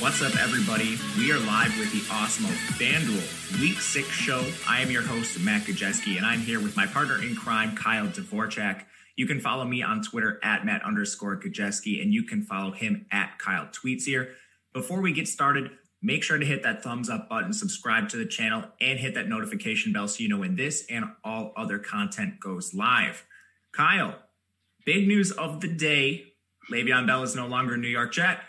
What's up, everybody? We are live with the Awesemo FanDuel Week 6 show. I am your host, Matt Gesicki, and I'm here with my partner in crime, Kyle Dvorak. You can follow me on Twitter at Matt_Gesicki, and you can follow him at Kyle Tweets here. Before we get started, make sure to hit that thumbs up button, subscribe to the channel, and hit that notification bell so you know when this and all other content goes live. Kyle, big news of the day. Le'Veon Bell is no longer a New York Jet.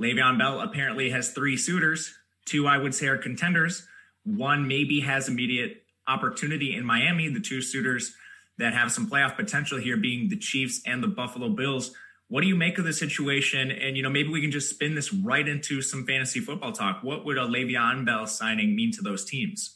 Le'Veon Bell apparently has three suitors. Two, I would say, are contenders. One maybe has immediate opportunity in Miami. The two suitors that have some playoff potential here being the Chiefs and the Buffalo Bills. What do you make of the situation? And, maybe we can just spin this right into some fantasy football talk. What would a Le'Veon Bell signing mean to those teams?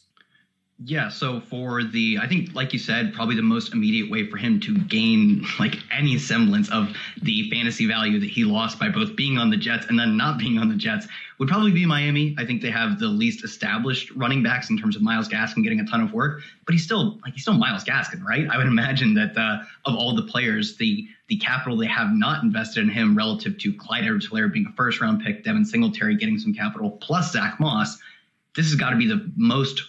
Yeah, so I think, like you said, probably the most immediate way for him to gain any semblance of the fantasy value that he lost by both being on the Jets and then not being on the Jets would probably be Miami. I think they have the least established running backs in terms of Myles Gaskin getting a ton of work, but he's still Myles Gaskin, right? I would imagine that of all the players, the capital they have not invested in him relative to Clyde Edwards-Helaire being a first-round pick, Devin Singletary getting some capital, plus Zach Moss, this has got to be the most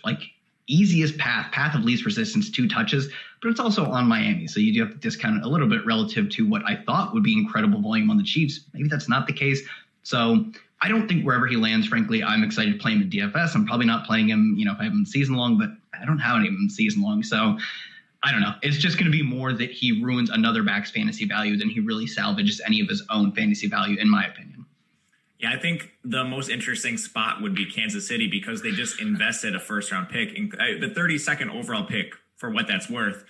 easiest path of least resistance, 2 touches, but it's also on Miami. So you do have to discount it a little bit relative to what I thought would be incredible volume on the Chiefs. Maybe that's not the case. So I don't think wherever he lands, frankly, I'm excited to play him in DFS. I'm probably not playing him, if I have him season long, but I don't have any of him season long. So I don't know. It's just going to be more that he ruins another back's fantasy value than he really salvages any of his own fantasy value, in my opinion. Yeah, I think the most interesting spot would be Kansas City because they just invested a first-round pick, the 32nd overall pick, for what that's worth,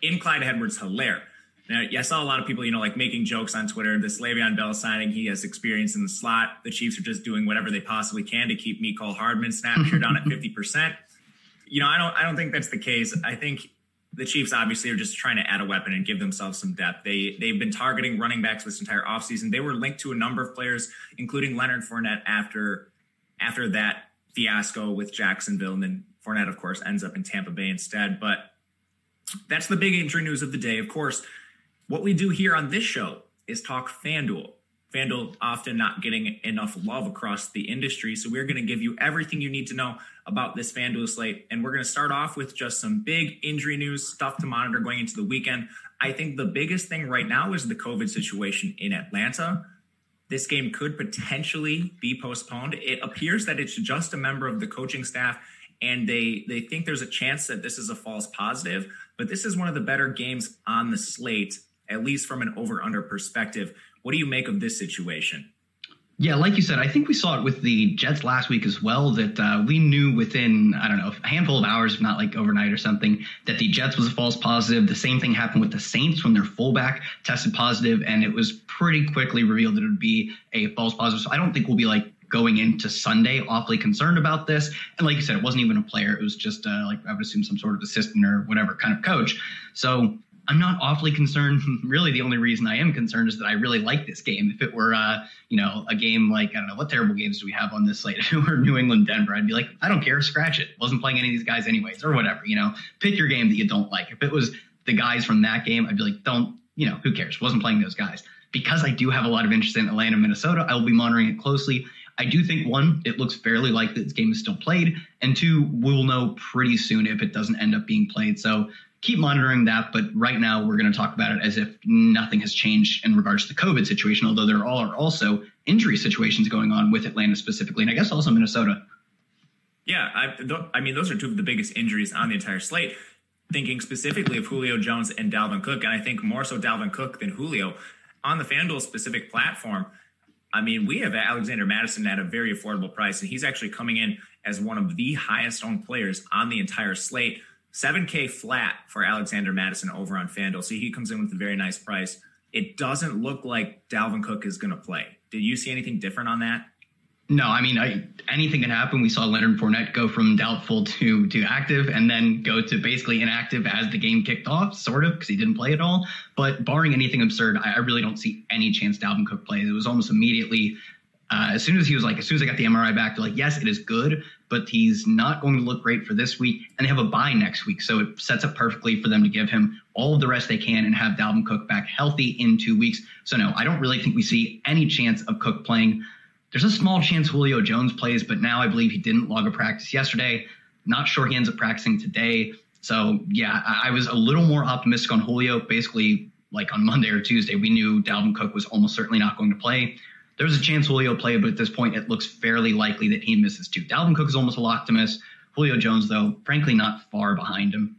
in Clyde Edwards-Helaire. Now, I saw a lot of people, making jokes on Twitter. This Le'Veon Bell signing, he has experience in the slot. The Chiefs are just doing whatever they possibly can to keep Mecole Hardman snap share down at 50%. I don't think that's the case. I think the Chiefs obviously are just trying to add a weapon and give themselves some depth. They've been targeting running backs this entire offseason. They were linked to a number of players, including Leonard Fournette after that fiasco with Jacksonville. And then Fournette, of course, ends up in Tampa Bay instead. But that's the big injury news of the day. Of course, what we do here on this show is talk FanDuel. FanDuel often not getting enough love across the industry. So we're going to give you everything you need to know about this FanDuel slate. And we're going to start off with just some big injury news, stuff to monitor going into the weekend. I think the biggest thing right now is the COVID situation in Atlanta. This game could potentially be postponed. It appears that it's just a member of the coaching staff, and they think there's a chance that this is a false positive. But this is one of the better games on the slate, at least from an over-under perspective. What do you make of this situation? Yeah, like you said, I think we saw it with the Jets last week as well, that we knew within, a handful of hours, if not overnight or something, that the Jets was a false positive. The same thing happened with the Saints when their fullback tested positive, and it was pretty quickly revealed that it would be a false positive. So I don't think we'll be going into Sunday awfully concerned about this. And like you said, it wasn't even a player. It was just I would assume some sort of assistant or whatever kind of coach. So I'm not awfully concerned. Really, the only reason I am concerned is that I really like this game. If it were, a game what terrible games do we have on this slate? If it were New England, Denver, I'd be like, I don't care, scratch it. Wasn't playing any of these guys anyways, or whatever, Pick your game that you don't like. If it was the guys from that game, I'd be like, don't, who cares? Wasn't playing those guys. because I do have a lot of interest in Atlanta, Minnesota, I will be monitoring it closely. I do think, one, it looks fairly likely this game is still played, and two, we'll know pretty soon if it doesn't end up being played. So keep monitoring that, but right now we're going to talk about it as if nothing has changed in regards to the COVID situation, although there are also injury situations going on with Atlanta specifically, and I guess also Minnesota. Yeah, I mean, those are two of the biggest injuries on the entire slate, thinking specifically of Julio Jones and Dalvin Cook, and I think more so Dalvin Cook than Julio. On the FanDuel-specific platform, I mean, we have Alexander Mattison at a very affordable price, and he's actually coming in as one of the highest-owned players on the entire slate. $7K flat for Alexander Mattison over on FanDuel, so he comes in with a very nice price. It doesn't look like Dalvin Cook is going to play. Did you see anything different on that? No, I mean, anything can happen. We saw Leonard Fournette go from doubtful to active and then go to basically inactive as the game kicked off, sort of, because he didn't play at all. But barring anything absurd, I really don't see any chance Dalvin Cook plays. It was almost immediately, as soon as I got the MRI back, they're like, yes, it is good, but he's not going to look great for this week. And they have a bye next week, so it sets up perfectly for them to give him all of the rest they can and have Dalvin Cook back healthy in 2 weeks. So no, I don't really think we see any chance of Cook playing. There's a small chance Julio Jones plays, but now I believe he didn't log a practice yesterday. Not sure he ends up practicing today. So, yeah, I was a little more optimistic on Julio. Basically, like on Monday or Tuesday, we knew Dalvin Cook was almost certainly not going to play. There's a chance Julio played, but at this point, it looks fairly likely that he misses too. Dalvin Cook is almost a lock to miss. Julio Jones, though, frankly, not far behind him.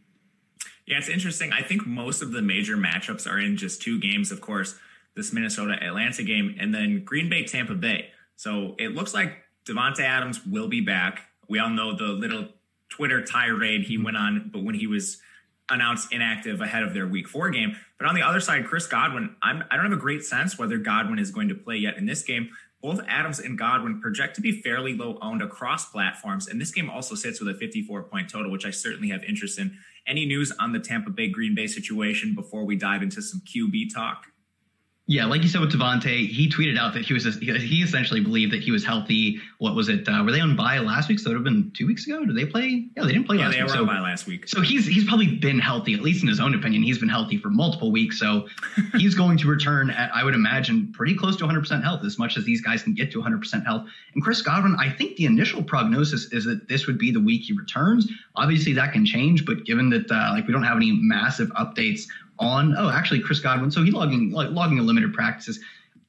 Yeah, it's interesting. I think most of the major matchups are in just two games, of course, this Minnesota-Atlanta game, and then Green Bay-Tampa Bay. So it looks like Davante Adams will be back. We all know the little Twitter tirade he went on, but when he was announced inactive ahead of their week 4 game. But on the other side, Chris Godwin, I don't have a great sense whether Godwin is going to play yet in this game. Both Adams and Godwin project to be fairly low owned across platforms. And this game also sits with a 54-point total, which I certainly have interest in. Any news on the Tampa Bay Green Bay situation before we dive into some QB talk? Yeah, like you said with Davante, he tweeted out that he essentially believed that he was healthy. What was it? Were they on bye last week? So it would have been 2 weeks ago. Did they play? Yeah, they didn't play last week. Yeah, they were on bye last week. So he's probably been healthy, at least in his own opinion. He's been healthy for multiple weeks. So he's going to return at, I would imagine, pretty close to 100% health, as much as these guys can get to 100% health. And Chris Godwin, I think the initial prognosis is that this would be the week he returns. Obviously, that can change. But given that we don't have any massive updates on, Chris Godwin, so he logging a limited practices.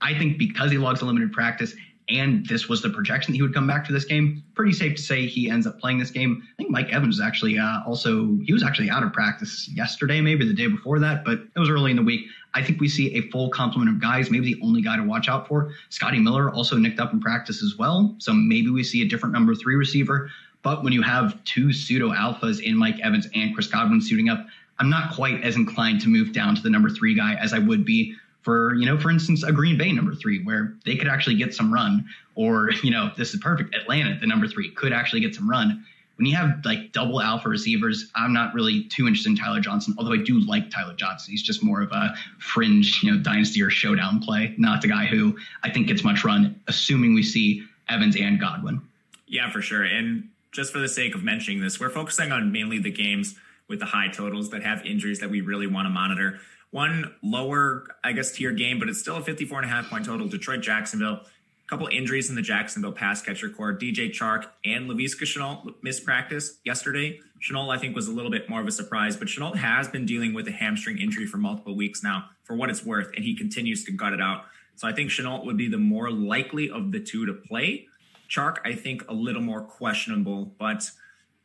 I think because he logs a limited practice and this was the projection that he would come back for this game, pretty safe to say he ends up playing this game. I think Mike Evans is actually he was actually out of practice yesterday, maybe the day before that, but it was early in the week. I think we see a full complement of guys. Maybe the only guy to watch out for, Scotty Miller, also nicked up in practice as well. So maybe we see a different number 3 receiver. But when you have 2 pseudo alphas in Mike Evans and Chris Godwin suiting up, I'm not quite as inclined to move down to the number 3 guy as I would be for, for instance, a Green Bay number 3, where they could actually get some run, or, this is perfect, Atlanta, the number 3, could actually get some run. When you have like double alpha receivers, I'm not really too interested in Tyler Johnson, although I do like Tyler Johnson. He's just more of a fringe, dynasty or showdown play, not the guy who I think gets much run, assuming we see Evans and Godwin. Yeah, for sure. And just for the sake of mentioning this, we're focusing on mainly the games with the high totals that have injuries that we really want to monitor. One lower, tier game, but it's still a 54.5-point total. Detroit-Jacksonville, a couple injuries in the Jacksonville pass catcher core. DJ Chark and Laviska Shenault missed practice yesterday. Shenault, I think, was a little bit more of a surprise, but Shenault has been dealing with a hamstring injury for multiple weeks now, for what it's worth, and he continues to gut it out. So I think Shenault would be the more likely of the two to play. Chark, I think, a little more questionable, but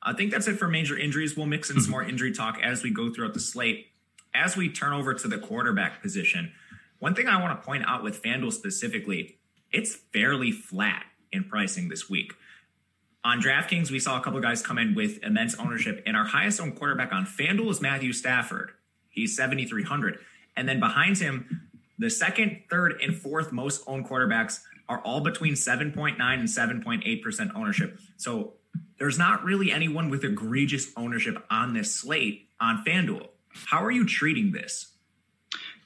I think that's it for major injuries. We'll mix in some more injury talk as we go throughout the slate. As we turn over to the quarterback position, one thing I want to point out with FanDuel specifically, it's fairly flat in pricing this week. On DraftKings, we saw a couple guys come in with immense ownership, and our highest-owned quarterback on FanDuel is Matthew Stafford. He's 7,300. And then behind him, the second, third, and fourth most owned quarterbacks are all between 7.9 and 7.8% ownership. So there's not really anyone with egregious ownership on this slate on FanDuel. How are you treating this?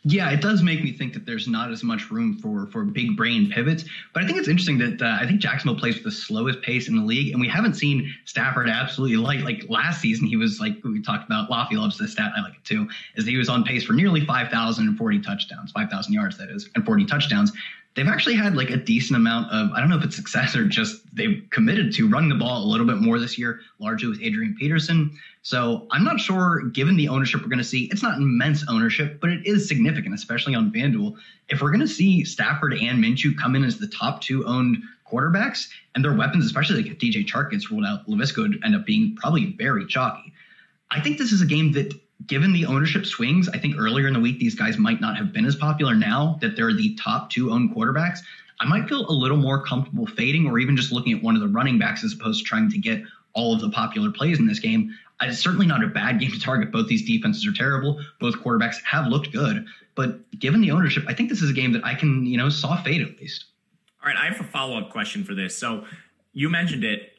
Yeah, it does make me think that there's not as much room for big brain pivots. But I think it's interesting that I think Jacksonville plays with the slowest pace in the league, and we haven't seen Stafford absolutely light. Like last season, he was like we talked about. Laffy loves this stat. I like it too. Is that he was on pace for nearly 5,040 touchdowns, 5,000 yards that is, and 40 touchdowns. They've actually had like a decent amount of, I don't know if it's success or just they've committed to running the ball a little bit more this year, largely with Adrian Peterson. So I'm not sure, given the ownership we're going to see, it's not immense ownership, but it is significant, especially on FanDuel. If we're going to see Stafford and Minshew come in as the top two owned quarterbacks and their weapons, especially like if DJ Chark gets ruled out, Laviska would end up being probably very chalky. I think this is a game that, given the ownership swings, I think earlier in the week, these guys might not have been as popular. Now that they're the top two owned quarterbacks, I might feel a little more comfortable fading or even just looking at one of the running backs as opposed to trying to get all of the popular plays in this game. It's certainly not a bad game to target. Both these defenses are terrible. Both quarterbacks have looked good. But given the ownership, I think this is a game that I can, soft fade at least. All right. I have a follow-up question for this. So you mentioned it.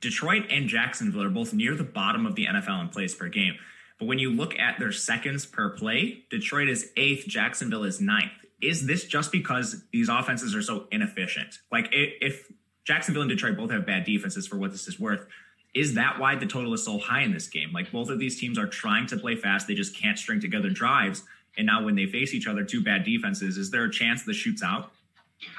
Detroit and Jacksonville are both near the bottom of the NFL in plays per game. But when you look at their seconds per play, Detroit is 8th, Jacksonville is 9th. Is this just because these offenses are so inefficient? Like if Jacksonville and Detroit both have bad defenses for what this is worth, is that why the total is so high in this game? Like both of these teams are trying to play fast. They just can't string together drives. And now when they face each other, two bad defenses, is there a chance this shoots out?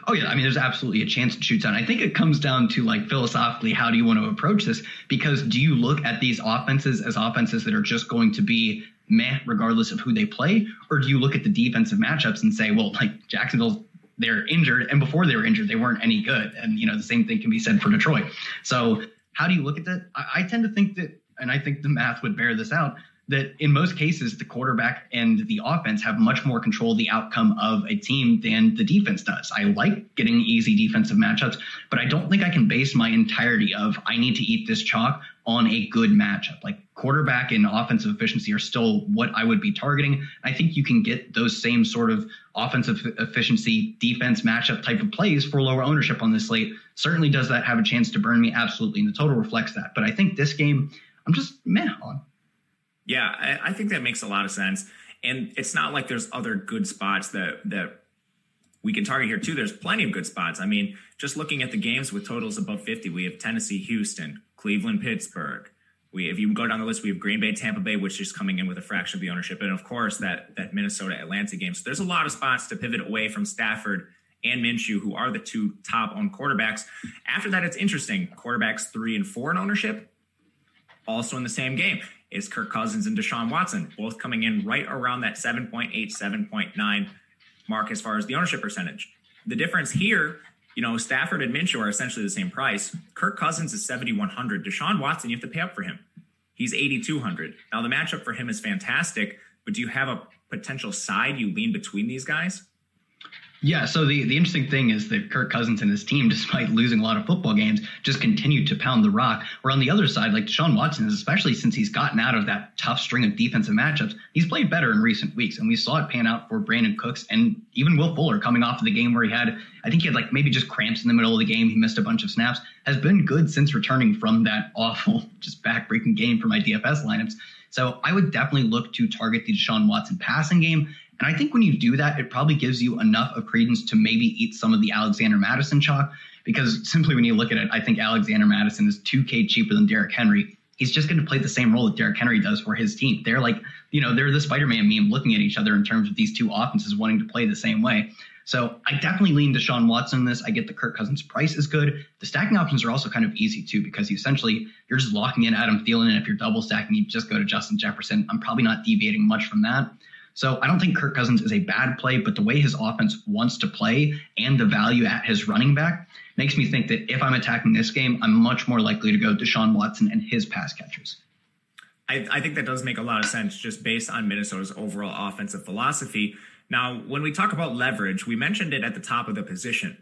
Oh, yeah. I mean, there's absolutely a chance it shoots out. I think it comes down to like philosophically, how do you want to approach this? Because do you look at these offenses as offenses that are just going to be meh, regardless of who they play? Or do you look at the defensive matchups and say, well, like Jacksonville's, they're injured. And before they were injured, they weren't any good. And, the same thing can be said for Detroit. So how do you look at that? I tend to think that, and I think the math would bear this out, that in most cases, the quarterback and the offense have much more control of the outcome of a team than the defense does. I like getting easy defensive matchups, but I don't think I can base my entirety of I need to eat this chalk on a good matchup. Like quarterback and offensive efficiency are still what I would be targeting. I think you can get those same sort of offensive efficiency, defense matchup type of plays for lower ownership on this slate. Certainly does that have a chance to burn me? Absolutely. And the total reflects that. But I think this game, I'm just meh on. Yeah, I think that makes a lot of sense. And it's not like there's other good spots that we can target here, too. There's plenty of good spots. I mean, just looking at the games with totals above 50, we have Tennessee, Houston, Cleveland, Pittsburgh. If you go down the list, we have Green Bay, Tampa Bay, which is coming in with a fraction of the ownership. And, of course, that Minnesota-Atlanta game. So there's a lot of spots to pivot away from Stafford and Minshew, who are the two top-owned quarterbacks. After that, it's interesting. Quarterbacks 3 and 4 in ownership, also in the same game. Is Kirk Cousins and Deshaun Watson, both coming in right around that 7.8, 7.9 mark as far as the ownership percentage. The difference here, Stafford and Minshew are essentially the same price. Kirk Cousins is 7,100. Deshaun Watson, you have to pay up for him. He's 8,200. Now, the matchup for him is fantastic, but do you have a potential side you lean between these guys? Yeah, so the interesting thing is that Kirk Cousins and his team, despite losing a lot of football games, just continue to pound the rock. Where on the other side, like Deshaun Watson, especially since he's gotten out of that tough string of defensive matchups, he's played better in recent weeks. And we saw it pan out for Brandon Cooks and even Will Fuller coming off of the game where he had like maybe just cramps in the middle of the game. He missed a bunch of snaps, has been good since returning from that awful, just back-breaking game for my DFS lineups. So I would definitely look to target the Deshaun Watson passing game. And I think when you do that, it probably gives you enough of credence to maybe eat some of the Alexander Mattison chalk, because simply when you look at it, I think Alexander Mattison is $2,000 cheaper than Derrick Henry. He's just going to play the same role that Derrick Henry does for his team. They're like, they're the Spider-Man meme looking at each other in terms of these two offenses wanting to play the same way. So I definitely lean Deshaun Watson in this. I get the Kirk Cousins price is good. The stacking options are also kind of easy, too, because you're just locking in Adam Thielen. And if you're double stacking, you just go to Justin Jefferson. I'm probably not deviating much from that. So I don't think Kirk Cousins is a bad play, but the way his offense wants to play and the value at his running back makes me think that if I'm attacking this game, I'm much more likely to go Deshaun Watson and his pass catchers. I think that does make a lot of sense just based on Minnesota's overall offensive philosophy. Now, when we talk about leverage, we mentioned it at the top of the position.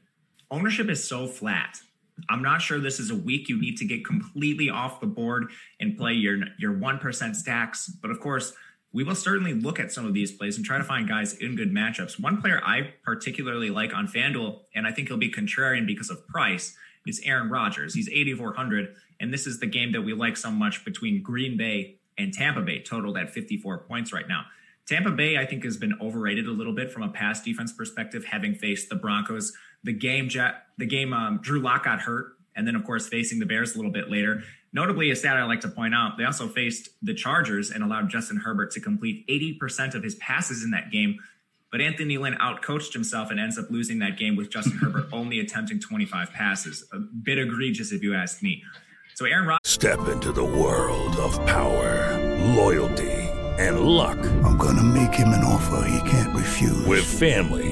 Ownership is so flat. I'm not sure this is a week you need to get completely off the board and play your 1% stacks. But of course, we will certainly look at some of these plays and try to find guys in good matchups. One player I particularly like on FanDuel, and I think he'll be contrarian because of price, is Aaron Rodgers. He's 8,400, and this is the game that we like so much between Green Bay and Tampa Bay, totaled at 54 points right now. Tampa Bay, I think, has been overrated a little bit from a pass defense perspective, having faced the Broncos, the game Drew Lock got hurt, and then, of course, facing the Bears a little bit later. Notably, a stat I like to point out, they also faced the Chargers and allowed Justin Herbert to complete 80% of his passes in that game. But Anthony Lynn outcoached himself and ends up losing that game with Justin Herbert only attempting 25 passes. A bit egregious, if you ask me. So Aaron Rodgers... Step into the world of power, loyalty, and luck. I'm going to make him an offer he can't refuse. With family,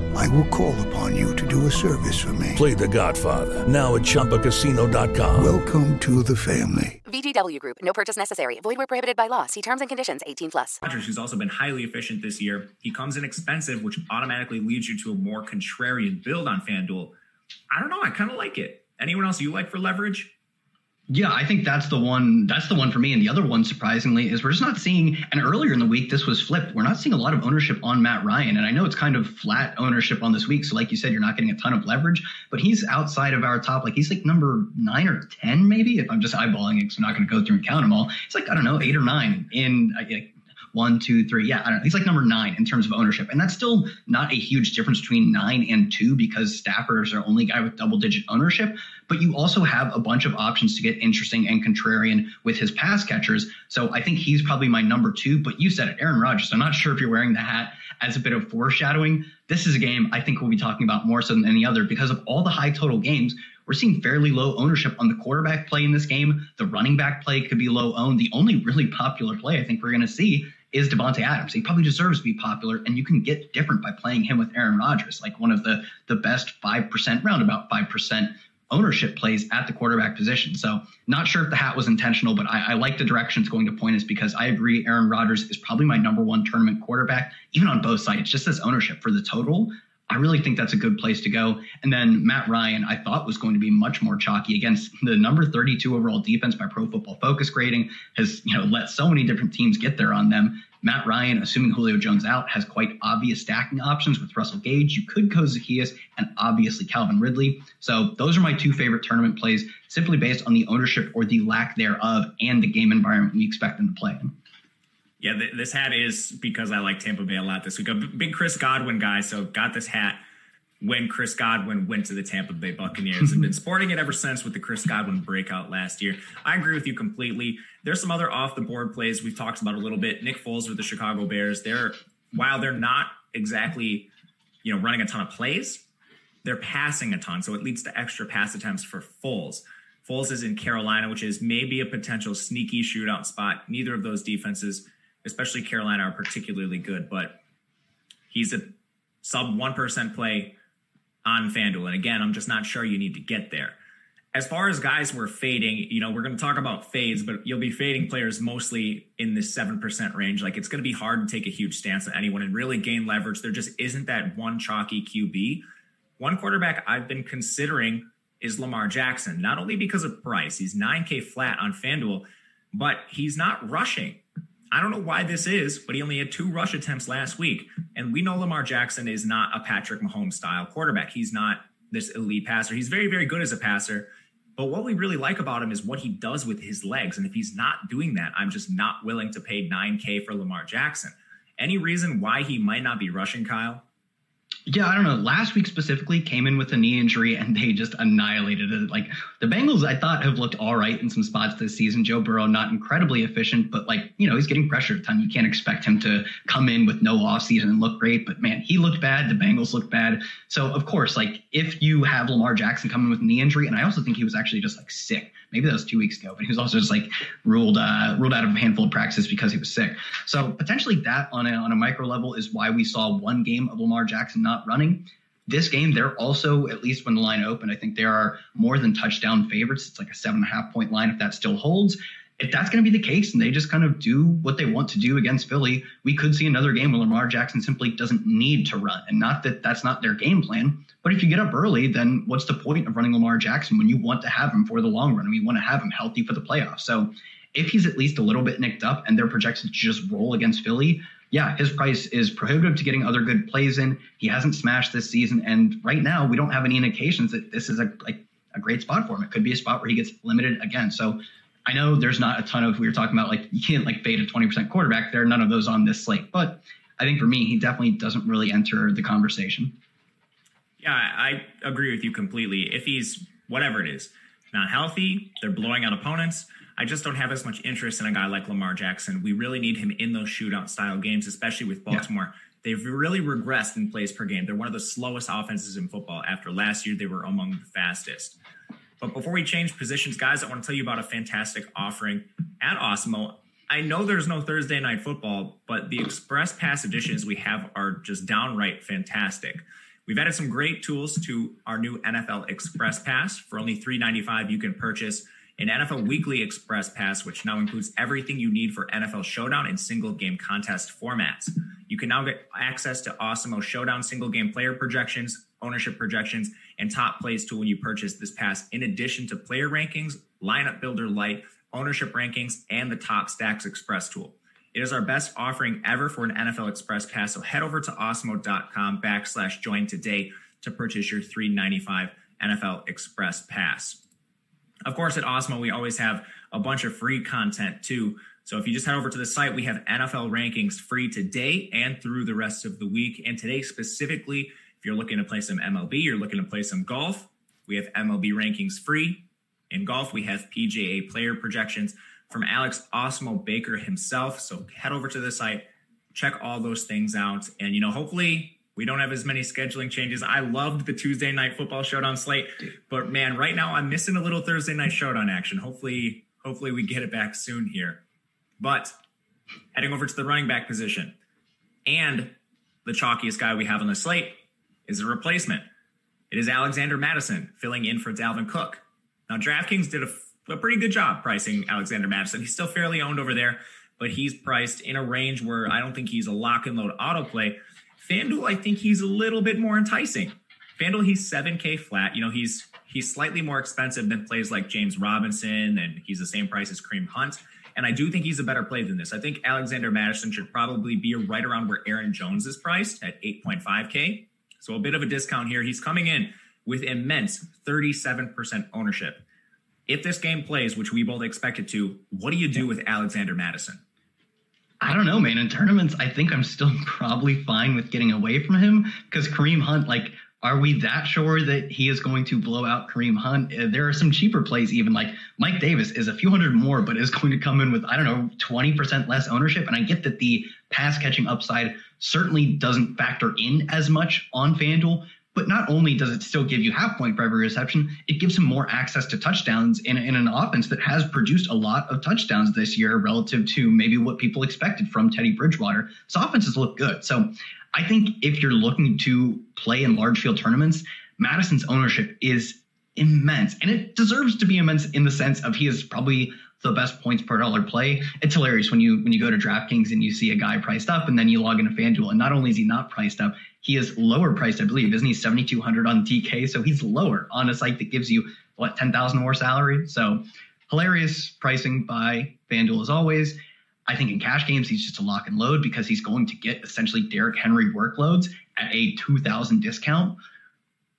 I will call upon you to do a service for me. Play The Godfather, now at ChumbaCasino.com. Welcome to the family. VGW Group, no purchase necessary. Void where prohibited by law. See terms and conditions, 18+. Rodgers, who's also been highly efficient this year, he comes in expensive, which automatically leads you to a more contrarian build on FanDuel. I don't know, I kind of like it. Anyone else you like for leverage? Yeah, I think that's the one for me. And the other one, surprisingly, is we're just not seeing, and earlier in the week, this was flipped. We're not seeing a lot of ownership on Matt Ryan. And I know it's kind of flat ownership on this week. So like you said, you're not getting a ton of leverage, but he's outside of our top. Like he's like number 9 or 10, maybe, if I'm just eyeballing it, because I'm not going to go through and count them all. It's like, I don't know, 8 or 9 in like 1, 2, 3. Yeah, I don't know. He's like number 9 in terms of ownership. And that's still not a huge difference between 9 and 2 because Stafford is our only guy with double-digit ownership. But you also have a bunch of options to get interesting and contrarian with his pass catchers. So I think he's probably my number 2. But you said it, Aaron Rodgers. I'm not sure if you're wearing the hat as a bit of foreshadowing. This is a game I think we'll be talking about more so than any other because of all the high total games. We're seeing fairly low ownership on the quarterback play in this game. The running back play could be low owned. The only really popular play I think we're going to see is Davante Adams. He probably deserves to be popular, and you can get different by playing him with Aaron Rodgers, like one of the best 5%, roundabout 5% ownership plays at the quarterback position. So not sure if the hat was intentional, but I like the direction it's going to point us because I agree Aaron Rodgers is probably my number 1 tournament quarterback, even on both sides. Just this ownership for the total, I really think that's a good place to go. And then Matt Ryan, I thought was going to be much more chalky against the number 32 overall defense by Pro Football Focus grading has, let so many different teams get there on them. Matt Ryan, assuming Julio Jones out, has quite obvious stacking options with Russell Gage. You could go Zacchaeus and obviously Calvin Ridley. So those are my 2 favorite tournament plays simply based on the ownership or the lack thereof and the game environment we expect them to play in. Yeah, this hat is because I like Tampa Bay a lot this week. A big Chris Godwin guy, so got this hat when Chris Godwin went to the Tampa Bay Buccaneers and been sporting it ever since with the Chris Godwin breakout last year. I agree with you completely. There's some other off-the-board plays we've talked about a little bit. Nick Foles with the Chicago Bears. While they're not exactly, running a ton of plays, they're passing a ton, so it leads to extra pass attempts for Foles. Foles is in Carolina, which is maybe a potential sneaky shootout spot. Neither of those defenses, especially Carolina, are particularly good, but he's a sub 1% play on FanDuel. And again, I'm just not sure you need to get there. As far as guys we're fading, we're going to talk about fades, but you'll be fading players mostly in the 7% range. Like it's going to be hard to take a huge stance on anyone and really gain leverage. There just isn't that one chalky QB. One quarterback I've been considering is Lamar Jackson, not only because of price, he's $9,000 flat on FanDuel, but he's not rushing. I don't know why this is, but he only had 2 rush attempts last week. And we know Lamar Jackson is not a Patrick Mahomes style quarterback. He's not this elite passer. He's very, very good as a passer. But what we really like about him is what he does with his legs. And if he's not doing that, I'm just not willing to pay $9,000 for Lamar Jackson. Any reason why he might not be rushing, Kyle? Yeah, I don't know. Last week specifically came in with a knee injury and they just annihilated it. Like the Bengals, I thought, have looked all right in some spots this season. Joe Burrow, not incredibly efficient, but he's getting pressure a ton. You can't expect him to come in with no offseason and look great. But man, he looked bad. The Bengals looked bad. So of course, if you have Lamar Jackson coming with a knee injury, and I also think he was actually just sick. Maybe that was 2 weeks ago, but he was also just ruled out of a handful of practices because he was sick. So potentially that on a micro level is why we saw one game of Lamar Jackson not running. This game, they're also, at least when the line opened, I think there are more than touchdown favorites. It's like a 7.5-point line if that still holds. If that's going to be the case and they just kind of do what they want to do against Philly, we could see another game where Lamar Jackson simply doesn't need to run. And not that that's not their game plan, but if you get up early, then what's the point of running Lamar Jackson when you want to have him for the long run? We want to have him healthy for the playoffs. So if he's at least a little bit nicked up and they're projected to just roll against Philly, yeah, his price is prohibitive to getting other good plays in. He hasn't smashed this season. And right now, we don't have any indications that this is a great spot for him. It could be a spot where he gets limited again. So I know there's not a ton of, we were talking about, like, you can't like fade a 20% quarterback. There are none of those on this slate. But I think for me, he definitely doesn't really enter the conversation. Yeah, I agree with you completely. If he's, whatever it is, not healthy, they're blowing out opponents, I just don't have as much interest in a guy like Lamar Jackson. We really need him in those shootout style games, especially with Baltimore. Yeah. They've really regressed in plays per game. They're one of the slowest offenses in football. After last year, they were among the fastest. But before we change positions, guys, I want to tell you about a fantastic offering at Awesemo. I know there's no Thursday night football, but the Express Pass editions we have are just downright fantastic. We've added some great tools to our new NFL Express Pass. For only $3.95, you can purchase an NFL Weekly Express Pass, which now includes everything you need for NFL Showdown and single game contest formats. You can now get access to Awesemo Showdown single game player projections, ownership projections, and top plays tool when you purchase this pass, in addition to player rankings, lineup builder light, ownership rankings, and the top stacks express tool. It is our best offering ever for an NFL Express Pass. So head over to awesemo.com/join today to purchase your $3.95 NFL Express Pass. Of course, at Awesemo, we always have a bunch of free content too. So if you just head over to the site, we have NFL rankings free today and through the rest of the week. And today specifically, if you're looking to play some MLB, you're looking to play some golf, we have MLB rankings free. In golf, we have PGA player projections from Alex Awesemo Baker himself. So head over to the site, check all those things out. And, you know, hopefully we don't have as many scheduling changes. I loved the Tuesday night football showdown slate, but man, right now I'm missing a little Thursday night showdown action. Hopefully we get it back soon here. But heading over to the running back position, and the chalkiest guy we have on the slate is a replacement. It is Alexander Mattison filling in for Dalvin Cook. Now, DraftKings did a pretty good job pricing Alexander Mattison. He's still fairly owned over there, but he's priced in a range where I don't think he's a lock and load autoplay. FanDuel, I think he's a little bit more enticing. FanDuel, he's $7K flat. You know, he's slightly more expensive than plays like James Robinson, and he's the same price as Kareem Hunt. And I do think he's a better play than this. I think Alexander Mattison should probably be right around where Aaron Jones is priced at $8.5K. So a bit of a discount here. He's coming in with immense 37% ownership. If this game plays, which we both expect it to, what do you do with Alexander Mattison? I don't know, man. In tournaments, I think I'm still probably fine with getting away from him, because Kareem Hunt, like, are we that sure that he is going to blow out Kareem Hunt? There are some cheaper plays even, like Mike Davis is a few hundred more, but is going to come in with, I don't know, 20% less ownership. And I get that the pass catching upside certainly doesn't factor in as much on FanDuel, but not only does it still give you half point for every reception, it gives him more access to touchdowns in an offense that has produced a lot of touchdowns this year relative to maybe what people expected from Teddy Bridgewater. So offenses look good. So I think if you're looking to play in large field tournaments, Madison's ownership is immense, and it deserves to be immense in the sense of he is probably the best points per dollar play. It's hilarious when you go to DraftKings and you see a guy priced up, and then you log into FanDuel, and not only is he not priced up, he is lower priced, I believe. Isn't he 7,200 on DK? So he's lower on a site that gives you, what, 10,000 more salary? So hilarious pricing by FanDuel as always. I think in cash games, he's just a lock and load because he's going to get essentially Derrick Henry workloads at a 2,000 discount.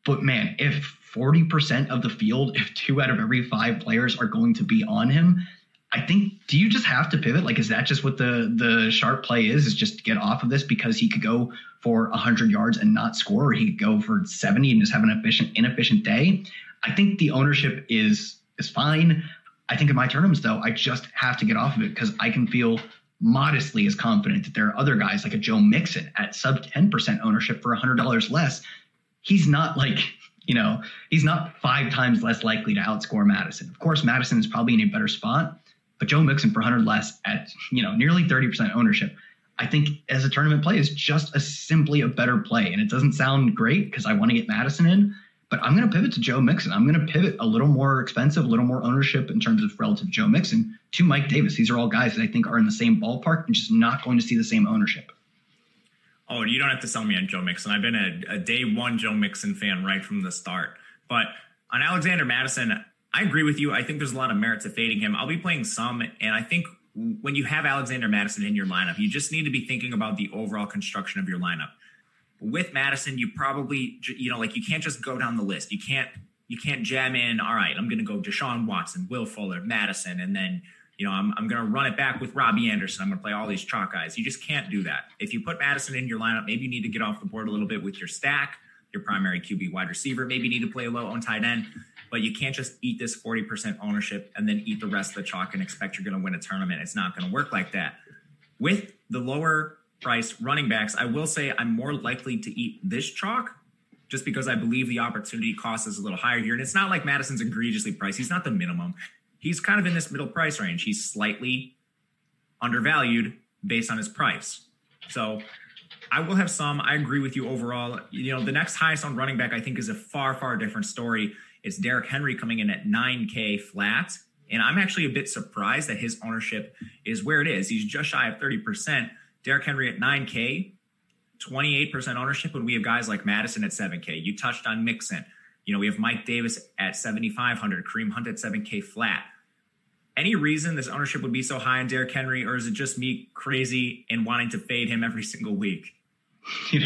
But man, if 40% of the field, if 2 out of every 5 players are going to be on him, I think, do you just have to pivot? Like, is that just what the sharp play is just to get off of this because he could go for 100 yards and not score, or he could go for 70 and just have an inefficient day? I think the ownership is fine. I think in my tournaments, though, I just have to get off of it because I can feel modestly as confident that there are other guys like a Joe Mixon at sub 10% ownership for $100 less. He's not like, you know, he's not 5 times less likely to outscore Madison. Of course, Madison is probably in a better spot, but Joe Mixon for 100 less at, you know, nearly 30% ownership, I think as a tournament play is just simply a better play. And it doesn't sound great because I want to get Madison in, but I'm going to pivot to Joe Mixon. I'm going to pivot a little more expensive, a little more ownership in terms of relative Joe Mixon to Mike Davis. These are all guys that I think are in the same ballpark and just not going to see the same ownership. Oh, you don't have to sell me on Joe Mixon. I've been a day one Joe Mixon fan right from the start. But on Alexander Mattison, I agree with you. I think there's a lot of merit to fading him. I'll be playing some, and I think when you have Alexander Mattison in your lineup, you just need to be thinking about the overall construction of your lineup. With Madison, you probably, you can't just go down the list. You can't jam in, all right, I'm going to go Deshaun Watson, Will Fuller, Madison, and then, I'm going to run it back with Robbie Anderson. I'm going to play all these chalk guys. You just can't do that. If you put Madison in your lineup, maybe you need to get off the board a little bit with your stack, your primary QB wide receiver. Maybe you need to play low on tight end, but you can't just eat this 40% ownership and then eat the rest of the chalk and expect you're going to win a tournament. It's not going to work like that. With the lower price running backs, I will say I'm more likely to eat this chalk just because I believe the opportunity cost is a little higher here. And it's not like Madison's egregiously priced. He's not the minimum. He's kind of in this middle price range. He's slightly undervalued based on his price. So I will have some. I agree with you overall. The next highest on running back, I think, is a far, far different story. It's Derrick Henry coming in at $9K flat. And I'm actually a bit surprised that his ownership is where it is. He's just shy of 30%. Derrick Henry at $9K, 28% ownership when we have guys like Madison at $7K. You touched on Mixon. We have Mike Davis at $7,500, Kareem Hunt at $7K flat. Any reason this ownership would be so high in Derrick Henry, or is it just me crazy and wanting to fade him every single week?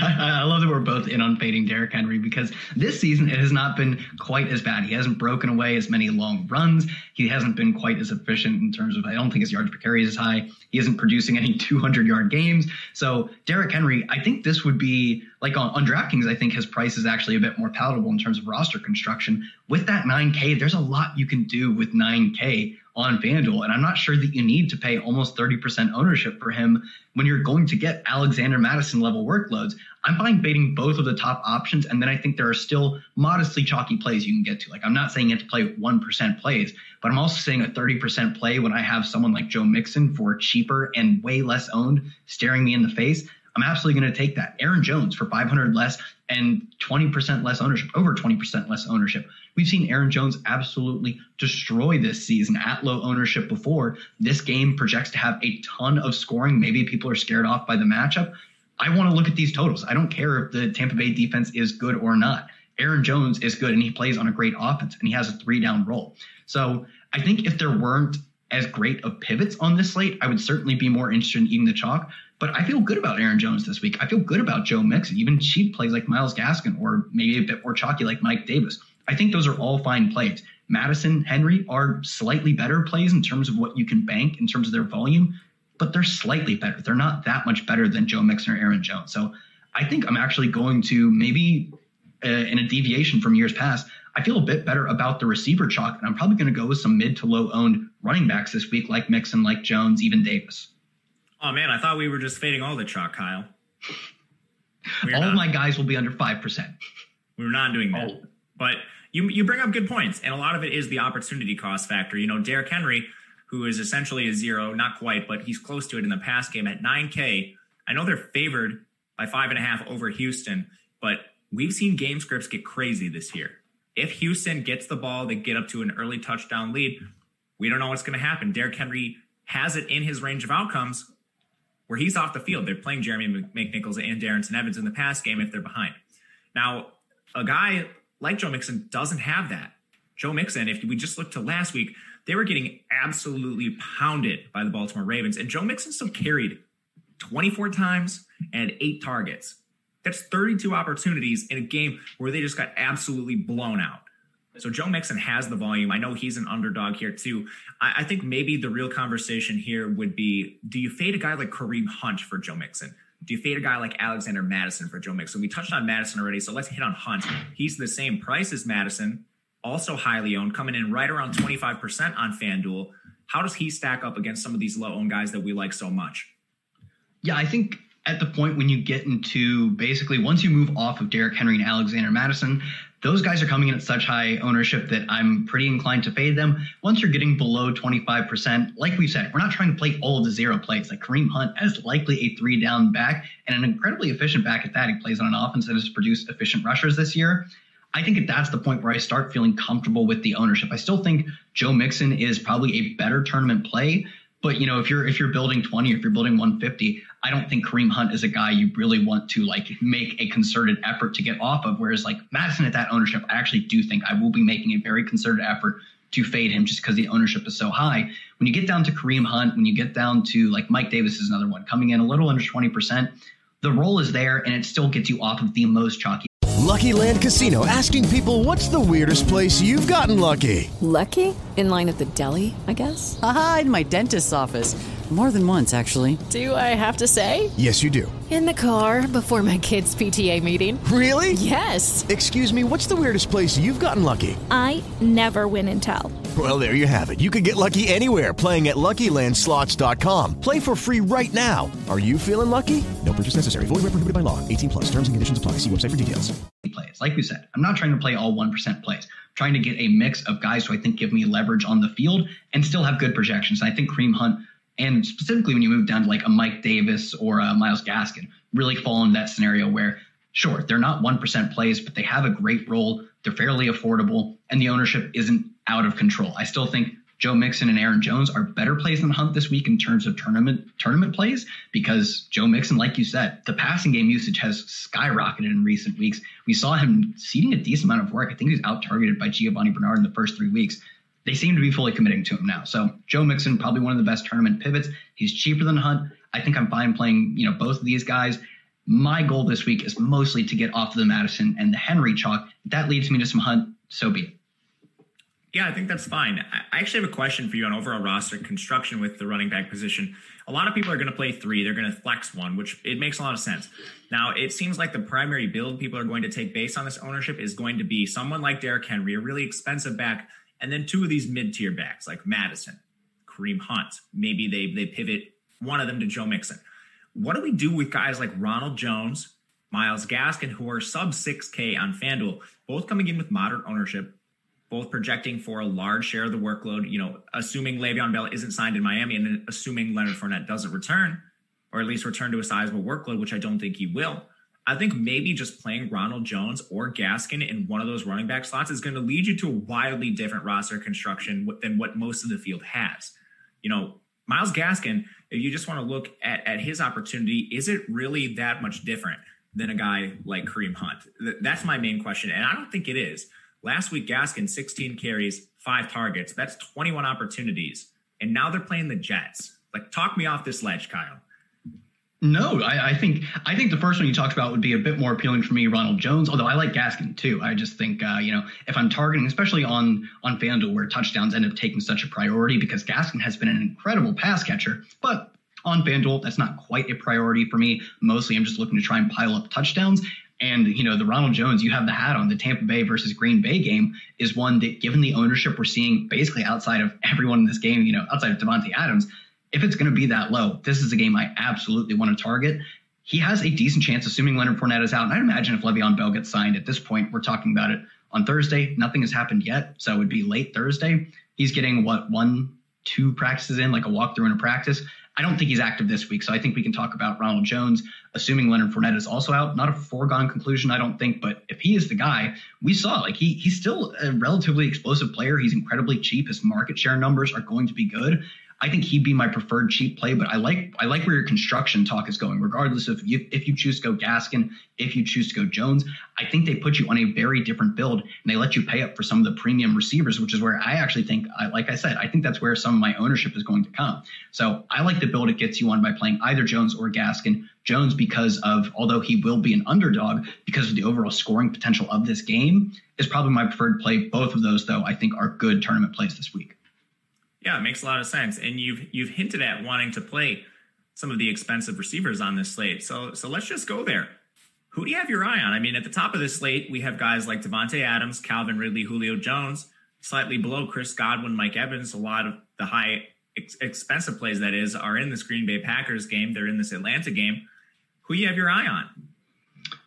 I love that we're both in on fading Derrick Henry, because this season it has not been quite as bad. He hasn't broken away as many long runs. He hasn't been quite as efficient in terms of, I don't think his yards per carry is as high. He isn't producing any 200-yard games. So Derrick Henry, I think this would be, like on DraftKings, I think his price is actually a bit more palatable in terms of roster construction. With that $9K, there's a lot you can do with $9K on FanDuel, and I'm not sure that you need to pay almost 30% ownership for him when you're going to get Alexander Mattison level workloads. I'm fine baiting both of the top options, and then I think there are still modestly chalky plays you can get to. Like, I'm not saying you have to play 1% plays, but I'm also saying a 30% play when I have someone like Joe Mixon for cheaper and way less owned staring me in the face. I'm absolutely going to take that. Aaron Jones for 500 less and 20% less ownership, over 20% less ownership. We've seen Aaron Jones absolutely destroy this season at low ownership before. This game projects to have a ton of scoring. Maybe people are scared off by the matchup. I want to look at these totals. I don't care if the Tampa Bay defense is good or not. Aaron Jones is good, and he plays on a great offense, and he has a 3-down role. So I think if there weren't as great of pivots on this slate, I would certainly be more interested in eating the chalk. But I feel good about Aaron Jones this week. I feel good about Joe Mixon, even cheap plays like Myles Gaskin, or maybe a bit more chalky like Mike Davis. I think those are all fine plays. Madison, Henry are slightly better plays in terms of what you can bank in terms of their volume, but they're slightly better. They're not that much better than Joe Mixon or Aaron Jones. So I think I'm actually going to, maybe in a deviation from years past, I feel a bit better about the receiver chalk, and I'm probably going to go with some mid to low owned running backs this week, like Mixon, like Jones, even Davis. Oh, man, I thought we were just fading all the chalk, Kyle. All my guys will be under 5%. We're not doing that. Oh. But you bring up good points, and a lot of it is the opportunity cost factor. Derrick Henry, who is essentially a zero, not quite, but he's close to it in the past game at $9K. I know they're favored by 5.5 over Houston, but we've seen game scripts get crazy this year. If Houston gets the ball, they get up to an early touchdown lead. We don't know what's going to happen. Derrick Henry has it in his range of outcomes where he's off the field. They're playing Jeremy McNichols and Darrynton Evans in the pass game if they're behind. Now, a guy like Joe Mixon doesn't have that. Joe Mixon, if we just look to last week, they were getting absolutely pounded by the Baltimore Ravens. And Joe Mixon still carried 24 times and 8 targets. That's 32 opportunities in a game where they just got absolutely blown out. So Joe Mixon has the volume. I know he's an underdog here too. I think maybe the real conversation here would be, do you fade a guy like Kareem Hunt for Joe Mixon? Do you fade a guy like Alexander Mattison for Joe Mixon? We touched on Madison already, so let's hit on Hunt. He's the same price as Madison, also highly owned, coming in right around 25% on FanDuel. How does he stack up against some of these low-owned guys that we like so much? Yeah, I think at the point when you get into, basically, once you move off of Derrick Henry and Alexander Mattison, those guys are coming in at such high ownership that I'm pretty inclined to fade them. Once you're getting below 25%, like we've said, we're not trying to play all of the zero plays. Like Kareem Hunt is likely a 3-down back and an incredibly efficient back at that. He plays on an offense that has produced efficient rushers this year. I think that that's the point where I start feeling comfortable with the ownership. I still think Joe Mixon is probably a better tournament play, but if you're building 20, if you're building 150, I don't think Kareem Hunt is a guy you really want to make a concerted effort to get off of. Whereas Madison at that ownership, I actually do think I will be making a very concerted effort to fade him just because the ownership is so high. When you get down to Kareem Hunt, when you get down to like Mike Davis is another one coming in a little under 20%, the roll is there and it still gets you off of the most chalky. Lucky Land Casino, asking people, what's the weirdest place you've gotten lucky? Lucky? In line at the deli, I guess? Aha, in my dentist's office. More than once, actually. Do I have to say? Yes, you do. In the car, before my kids' PTA meeting. Really? Yes. Excuse me, what's the weirdest place you've gotten lucky? I never win and tell. Well, there you have it. You can get lucky anywhere, playing at LuckyLandSlots.com. Play for free right now. Are you feeling lucky? No purchase necessary. Void where prohibited by law. 18 plus. Terms and conditions apply. See website for details. Plays. Like we said, I'm not trying to play all 1% plays. I'm trying to get a mix of guys who I think give me leverage on the field and still have good projections. I think Kareem Hunt, and specifically when you move down to like a Mike Davis or a Myles Gaskin, really fall into that scenario where, sure, they're not 1% plays, but they have a great role. They're fairly affordable, and the ownership isn't out of control. I still think Joe Mixon and Aaron Jones are better plays than Hunt this week in terms of tournament plays, because Joe Mixon, like you said, the passing game usage has skyrocketed in recent weeks. We saw him ceding a decent amount of work. I think he was out-targeted by Giovanni Bernard in the first 3 weeks. They seem to be fully committing to him now. So Joe Mixon, probably one of the best tournament pivots. He's cheaper than Hunt. I think I'm fine playing, both of these guys. My goal this week is mostly to get off of the Madison and the Henry chalk. If that leads me to some Hunt, so be it. Yeah, I think that's fine. I actually have a question for you on overall roster construction with the running back position. A lot of people are going to play three. They're going to flex one, which it makes a lot of sense. Now, it seems like the primary build people are going to take based on this ownership is going to be someone like Derrick Henry, a really expensive back, and then two of these mid-tier backs like Madison, Kareem Hunt. Maybe they pivot one of them to Joe Mixon. What do we do with guys like Ronald Jones, Myles Gaskin, who are sub 6K on FanDuel, both coming in with moderate ownership, both projecting for a large share of the workload, assuming Le'Veon Bell isn't signed in Miami and assuming Leonard Fournette doesn't return, or at least return to a sizable workload, which I don't think he will. I think maybe just playing Ronald Jones or Gaskin in one of those running back slots is going to lead you to a wildly different roster construction than what most of the field has. Myles Gaskin, if you just want to look at his opportunity, is it really that much different than a guy like Kareem Hunt? That's my main question, and I don't think it is. Last week, Gaskin, 16 carries, 5 targets. That's 21 opportunities. And now they're playing the Jets. Like, talk me off this ledge, Kyle. No, I think the first one you talked about would be a bit more appealing for me, Ronald Jones, although I like Gaskin too. I just think, if I'm targeting, especially on FanDuel, where touchdowns end up taking such a priority because Gaskin has been an incredible pass catcher, but on FanDuel, that's not quite a priority for me. Mostly I'm just looking to try and pile up touchdowns. And, the Ronald Jones, you have the hat on. The Tampa Bay versus Green Bay game is one that, given the ownership we're seeing basically outside of everyone in this game, outside of Davante Adams, if it's going to be that low, this is a game I absolutely want to target. He has a decent chance, assuming Leonard Fournette is out. And I'd imagine if Le'Veon Bell gets signed at this point, we're talking about it on Thursday. Nothing has happened yet, so it would be late Thursday. He's getting, 1-2 practices in, like a walkthrough and a practice. I don't think he's active this week, so I think we can talk about Ronald Jones, assuming Leonard Fournette is also out. Not a foregone conclusion, I don't think, but if he is the guy, we saw he's still a relatively explosive player. He's incredibly cheap. His market share numbers are going to be good. I think he'd be my preferred cheap play, but I like where your construction talk is going. Regardless of if you choose to go Gaskin, if you choose to go Jones, I think they put you on a very different build, and they let you pay up for some of the premium receivers, which is where I actually think, like I said, I think that's where some of my ownership is going to come. So I like the build it gets you on by playing either Jones or Gaskin. Jones although he will be an underdog because of the overall scoring potential of this game, is probably my preferred play. Both of those, though, I think are good tournament plays this week. Yeah, it makes a lot of sense. And you've hinted at wanting to play some of the expensive receivers on this slate. So let's just go there. Who do you have your eye on? I mean, at the top of this slate, we have guys like Davante Adams, Calvin Ridley, Julio Jones, slightly below Chris Godwin, Mike Evans. A lot of the high expensive plays, that is, are in this Green Bay Packers game. They're in this Atlanta game. Who do you have your eye on?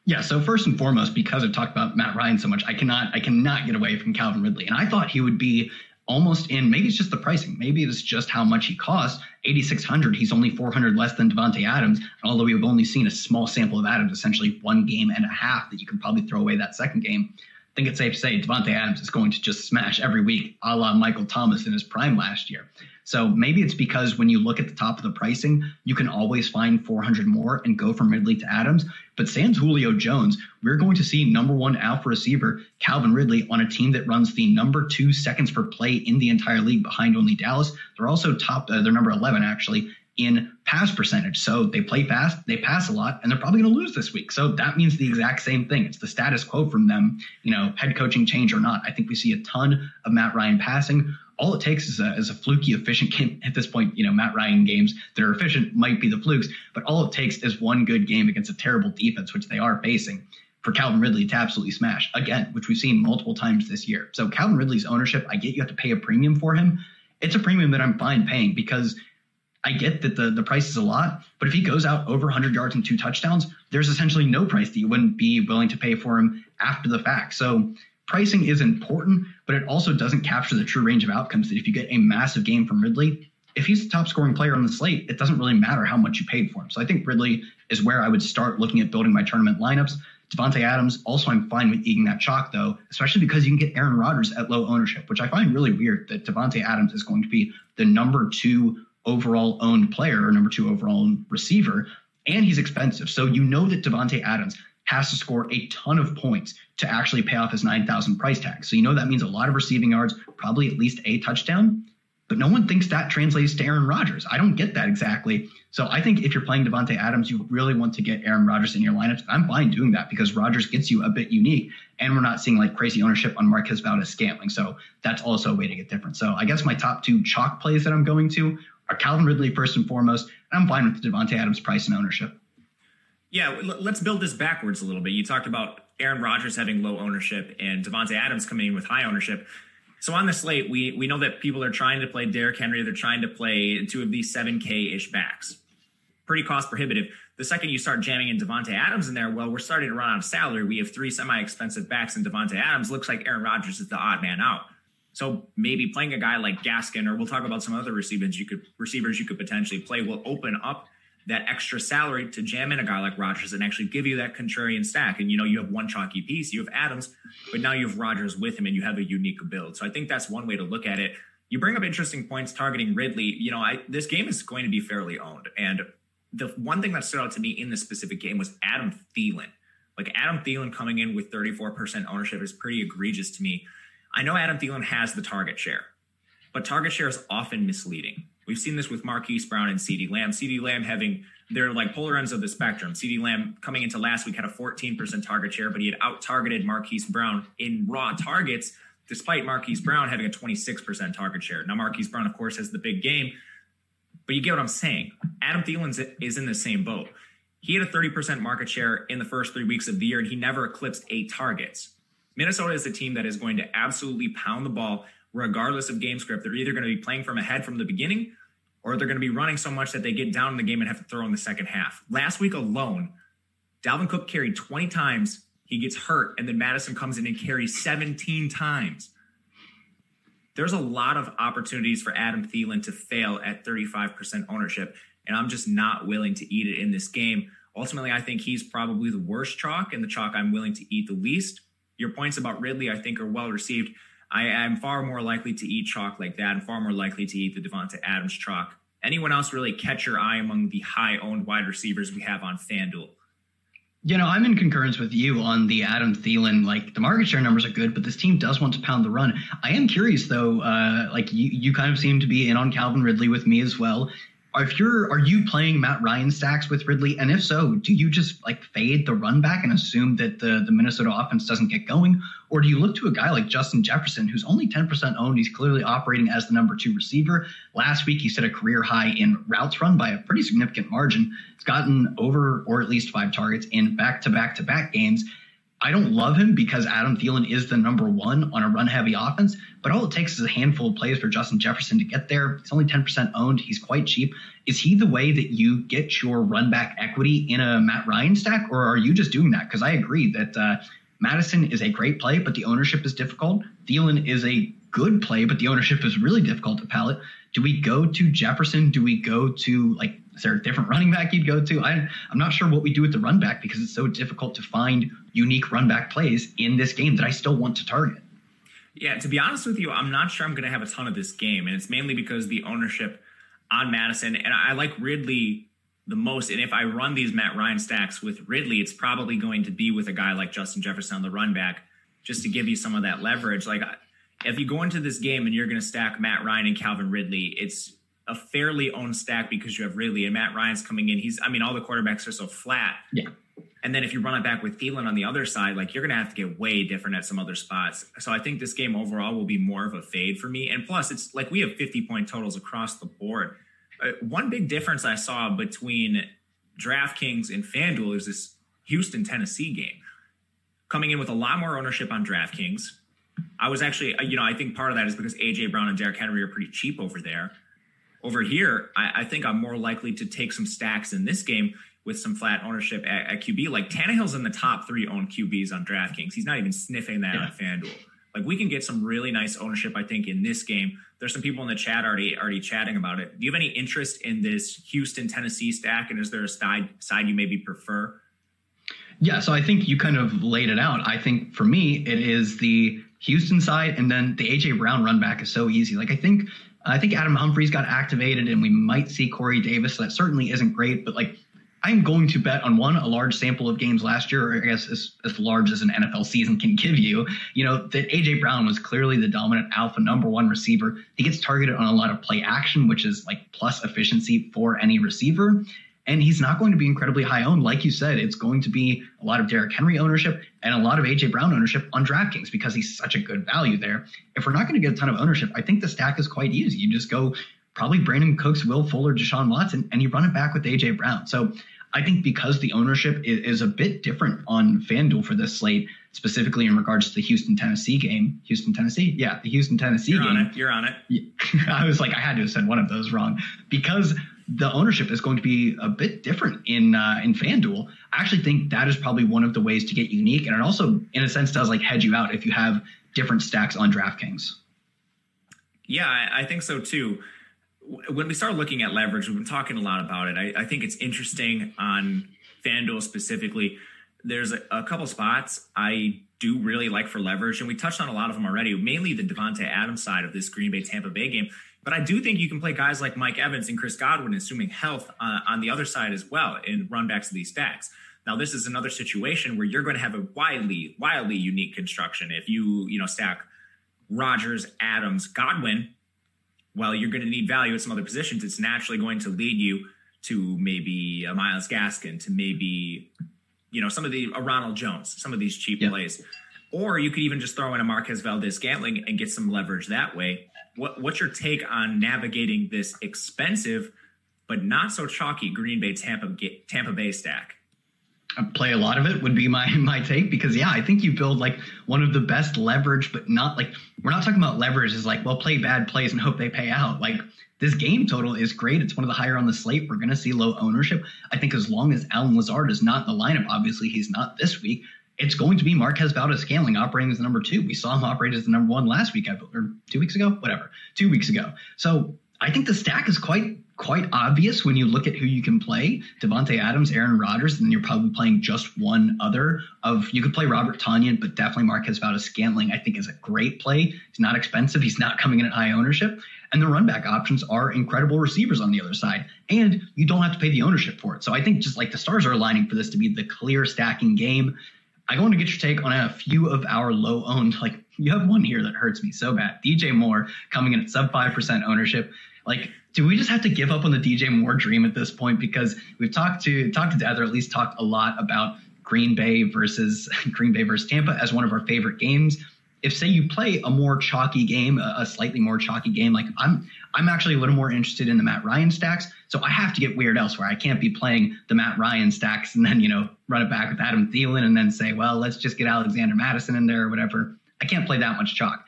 Yeah, so first and foremost, because I've talked about Matt Ryan so much, I cannot get away from Calvin Ridley. And I thought he would be almost in, maybe it's just the pricing, maybe it's just how much he costs, $8,600. He's only $400 less than Davante Adams. And although we've only seen a small sample of Adams, essentially one game and a half, that you can probably throw away that second game, I think it's safe to say Davante Adams is going to just smash every week, a la Michael Thomas in his prime last year. So maybe it's because when you look at the top of the pricing, you can always find 400 more and go from Ridley to Adams. But sans Julio Jones, we're going to see number one alpha receiver Calvin Ridley on a team that runs the number 2 seconds per play in the entire league behind only Dallas. They're also top, they're number 11 actually in pass percentage. So they play fast, they pass a lot, and they're probably going to lose this week. So that means the exact same thing. It's the status quo from them, you know, head coaching change or not. I think we see a ton of Matt Ryan passing. All it takes is a fluky, efficient game. At this point, you know, Matt Ryan games that are efficient might be the flukes, but all it takes is one good game against a terrible defense, which they are facing, for Calvin Ridley to absolutely smash again, which we've seen multiple times this year. So Calvin Ridley's ownership, I get you have to pay a premium for him. It's a premium that I'm fine paying because I get that the price is a lot, but if he goes out over 100 yards and 2 touchdowns, there's essentially no price that you wouldn't be willing to pay for him after the fact. So pricing is important, but it also doesn't capture the true range of outcomes that if you get a massive game from Ridley, if he's the top scoring player on the slate, it doesn't really matter how much you paid for him. So I think Ridley is where I would start looking at building my tournament lineups. Davante Adams, also I'm fine with eating that chalk, though, especially because you can get Aaron Rodgers at low ownership, which I find really weird that Davante Adams is going to be the number 2 overall owned player or number 2 overall owned receiver, and he's expensive. So you know that Davante Adams has to score a ton of points to actually pay off his 9,000 price tag. So you know that means a lot of receiving yards, probably at least a touchdown, but no one thinks that translates to Aaron Rodgers. I don't get that exactly. So I think if you're playing Davante Adams, you really want to get Aaron Rodgers in your lineups. I'm fine doing that because Rodgers gets you a bit unique, and we're not seeing like crazy ownership on Marquez Valdes-Scantling. So that's also a way to get different. So I guess my top 2 chalk plays that I'm going to are Calvin Ridley first and foremost, and I'm fine with the Davante Adams price and ownership. Yeah, let's build this backwards a little bit. You talked about Aaron Rodgers having low ownership and Davante Adams coming in with high ownership. So on the slate, we know that people are trying to play Derrick Henry. They're trying to play 2 of these 7K-ish backs. Pretty cost prohibitive. The second you start jamming in Davante Adams in there, well, we're starting to run out of salary. We have 3 semi-expensive backs in Davante Adams. Looks like Aaron Rodgers is the odd man out. So maybe playing a guy like Gaskin, or we'll talk about some other receivers you could potentially play, will open up that extra salary to jam in a guy like Rodgers and actually give you that contrarian stack. And, you know, you have one chalky piece, you have Adams, but now you have Rodgers with him and you have a unique build. So I think that's one way to look at it. You bring up interesting points targeting Ridley. You know, this game is going to be fairly owned. And the one thing that stood out to me in this specific game was Adam Thielen. Like, Adam Thielen coming in with 34% ownership is pretty egregious to me. I know Adam Thielen has the target share, but target share is often misleading. We've seen this with Marquise Brown and CeeDee Lamb. CeeDee Lamb having their like polar ends of the spectrum. CeeDee Lamb coming into last week had a 14% target share, but he had out-targeted Marquise Brown in raw targets, despite Marquise Brown having a 26% target share. Now, Marquise Brown, of course, has the big game, but you get what I'm saying. Adam Thielen is in the same boat. He had a 30% market share in the first 3 weeks of the year, and he never eclipsed 8 targets. Minnesota is a team that is going to absolutely pound the ball regardless of game script. They're either going to be playing from ahead from the beginning, or they're going to be running so much that they get down in the game and have to throw in the second half. Last week alone, Dalvin Cook carried 20 times. He gets hurt, and then Madison comes in and carries 17 times. There's a lot of opportunities for Adam Thielen to fail at 35% ownership, and I'm just not willing to eat it in this game. Ultimately, I think he's probably the worst chalk and the chalk I'm willing to eat the least. Your points about Ridley, I think, are well received. I am far more likely to eat chalk like that and far more likely to eat the Davante Adams chalk. Anyone else really catch your eye among the high-owned wide receivers we have on FanDuel? You know, I'm in concurrence with you on the Adam Thielen. Like, the market share numbers are good, but this team does want to pound the run. I am curious, though, like, you kind of seem to be in on Calvin Ridley with me as well. Are you playing Matt Ryan stacks with Ridley? And if so, do you just like fade the run back and assume that the Minnesota offense doesn't get going? Or do you look to a guy like Justin Jefferson, who's only 10% owned? He's clearly operating as the number 2 receiver. Last week, he set a career high in routes run by a pretty significant margin. He's gotten over or at least 5 targets in back-to-back-to-back games. I don't love him because Adam Thielen is the number 1 on a run-heavy offense, but all it takes is a handful of plays for Justin Jefferson to get there. He's only 10% owned. He's quite cheap. Is he the way that you get your run-back equity in a Matt Ryan stack, or are you just doing that? Because I agree that Madison is a great play, but the ownership is difficult. Thielen is a good play, but the ownership is really difficult to pallet. Do we go to Jefferson? Do we go to, like, is there a different running back you'd go to? I'm not sure what we do with the run back because it's so difficult to find unique run back plays in this game that I still want to target. Yeah, to be honest with you, I'm not sure I'm going to have a ton of this game, and it's mainly because the ownership on Madison, and I like Ridley the most, and if I run these Matt Ryan stacks with Ridley, it's probably going to be with a guy like Justin Jefferson on the run back, just to give you some of that leverage. Like, if you go into this game and you're going to stack Matt Ryan and Calvin Ridley, it's a fairly owned stack because you have Ridley and Matt Ryan's coming in. All the quarterbacks are so flat. Yeah. And then if you run it back with Thielen on the other side, like, you're going to have to get way different at some other spots. So I think this game overall will be more of a fade for me. And plus, it's like we have 50-point totals across the board. One big difference I saw between DraftKings and FanDuel is this Houston-Tennessee game. Coming in with a lot more ownership on DraftKings. I was actually, I think part of that is because A.J. Brown and Derrick Henry are pretty cheap over there. Over here, I think I'm more likely to take some stacks in this game with some flat ownership at QB. Like, Tannehill's in the top three owned QBs on DraftKings. He's not even sniffing that on FanDuel. Like, we can get some really nice ownership, I think, in this game. There's some people in the chat already chatting about it. Do you have any interest in this Houston-Tennessee stack, and is there a side you maybe prefer? Yeah, so I think you kind of laid it out. I think for me, it is the Houston side, and then the A.J. Brown run back is so easy. Like, I think Adam Humphries got activated, and we might see Corey Davis. So that certainly isn't great, but, like, I'm going to bet on a large sample of games last year, or I guess as large as an NFL season can give you, that A.J. Brown was clearly the dominant alpha number one receiver. He gets targeted on a lot of play action, which is like plus efficiency for any receiver. And he's not going to be incredibly high owned. Like you said, it's going to be a lot of Derrick Henry ownership and a lot of A.J. Brown ownership on DraftKings because he's such a good value there. If we're not going to get a ton of ownership, I think the stack is quite easy. You just go probably Brandon Cooks, Will Fuller, Deshaun Watson, and you run it back with A.J. Brown. So I think because the ownership is a bit different on FanDuel for this slate, specifically in regards to the Houston-Tennessee game. Houston-Tennessee? Yeah, the Houston-Tennessee game. You're on it. I was like, I had to have said one of those wrong because the ownership is going to be a bit different in FanDuel. I actually think that is probably one of the ways to get unique, and it also, in a sense, does like hedge you out if you have different stacks on DraftKings. Yeah, I think so too. When we start looking at leverage, we've been talking a lot about it. I think it's interesting on FanDuel specifically. There's a couple spots I do really like for leverage, and we touched on a lot of them already, mainly the Davante Adams side of this Green Bay-Tampa Bay game. But I do think you can play guys like Mike Evans and Chris Godwin, assuming health on the other side as well, and run backs of these stacks. Now, this is another situation where you're going to have a wildly unique construction. If you stack Rodgers, Adams, Godwin, well, you're going to need value at some other positions. It's naturally going to lead you to maybe a Myles Gaskin, to maybe, some of a Ronald Jones, some of these cheap plays. Or you could even just throw in a Marquez Valdes-Scantling and get some leverage that way. What's your take on navigating this expensive but not so chalky Green Bay Tampa Bay stack? I play a lot of it would be my take because, yeah, I think you build like one of the best leverage, but not like we're not talking about leverage is like, well, play bad plays and hope they pay out. Like this game total is great. It's one of the higher on the slate. We're going to see low ownership. I think as long as Allen Lazard is not in the lineup, obviously he's not this week. It's going to be Marquez Valdes-Scantling operating as the number two. We saw him operate as the number one last week, or 2 weeks ago, whatever, 2 weeks ago. So I think the stack is quite obvious when you look at who you can play. Davante Adams, Aaron Rodgers, and you're probably playing just one other of, you could play Robert Tonyan, but definitely Marquez Valdes-Scantling, I think is a great play. He's not expensive. He's not coming in at high ownership. And the run back options are incredible receivers on the other side. And you don't have to pay the ownership for it. So I think just like the stars are aligning for this to be the clear stacking game. I want to get your take on a few of our low-owned, like you have one here that hurts me so bad. DJ Moore coming in at sub 5% ownership. Like, do we just have to give up on the DJ Moore dream at this point? Because we've talked to Death, or at least talked a lot about Green Bay versus Tampa as one of our favorite games. If say you play a more chalky game, a slightly more chalky game, like I'm actually a little more interested in the Matt Ryan stacks. So I have to get weird elsewhere. I can't be playing the Matt Ryan stacks and then, run it back with Adam Thielen and then say, well, let's just get Alexander Mattison in there or whatever. I can't play that much chalk.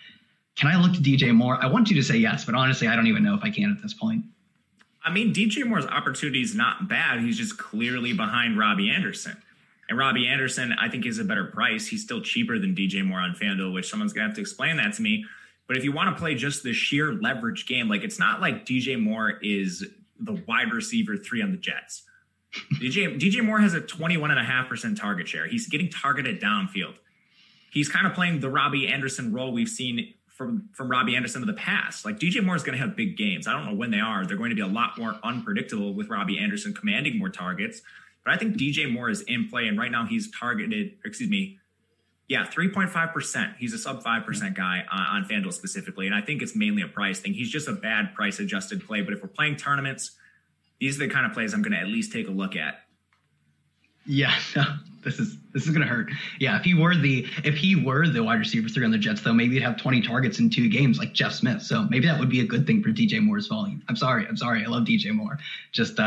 Can I look to DJ Moore? I want you to say yes, but honestly, I don't even know if I can at this point. I mean, DJ Moore's opportunity is not bad. He's just clearly behind Robbie Anderson. And Robbie Anderson, I think, is a better price. He's still cheaper than DJ Moore on FanDuel, which someone's going to have to explain that to me. But if you want to play just the sheer leverage game, like it's not like DJ Moore is the wide receiver 3 on the Jets. DJ Moore has a 21.5% target share. He's getting targeted downfield. He's kind of playing the Robbie Anderson role we've seen from Robbie Anderson of the past. Like, DJ Moore is going to have big games. I don't know when they are. They're going to be a lot more unpredictable with Robbie Anderson commanding more targets. But I think DJ Moore is in play, and right now he's targeted, 3.5%. He's a sub 5% guy on FanDuel specifically, and I think it's mainly a price thing. He's just a bad price-adjusted play, but if we're playing tournaments, these are the kind of plays I'm going to at least take a look at. Yeah, no, this is going to hurt. Yeah, if he were the wide receiver three on the Jets, though, maybe he'd have 20 targets in 2 games like Jeff Smith. So maybe that would be a good thing for DJ Moore's volume. I'm sorry. I love DJ Moore. Just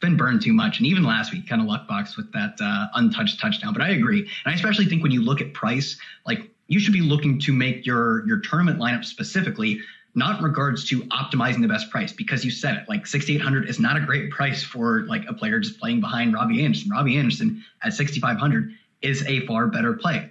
been burned too much. And even last week, kind of luck box with that untouched touchdown. But I agree. And I especially think when you look at price, like, you should be looking to make your tournament lineup specifically, not in regards to optimizing the best price, because you said it, like, 6,800 is not a great price for like a player just playing behind Robbie Anderson. Robbie Anderson at 6,500 is a far better play.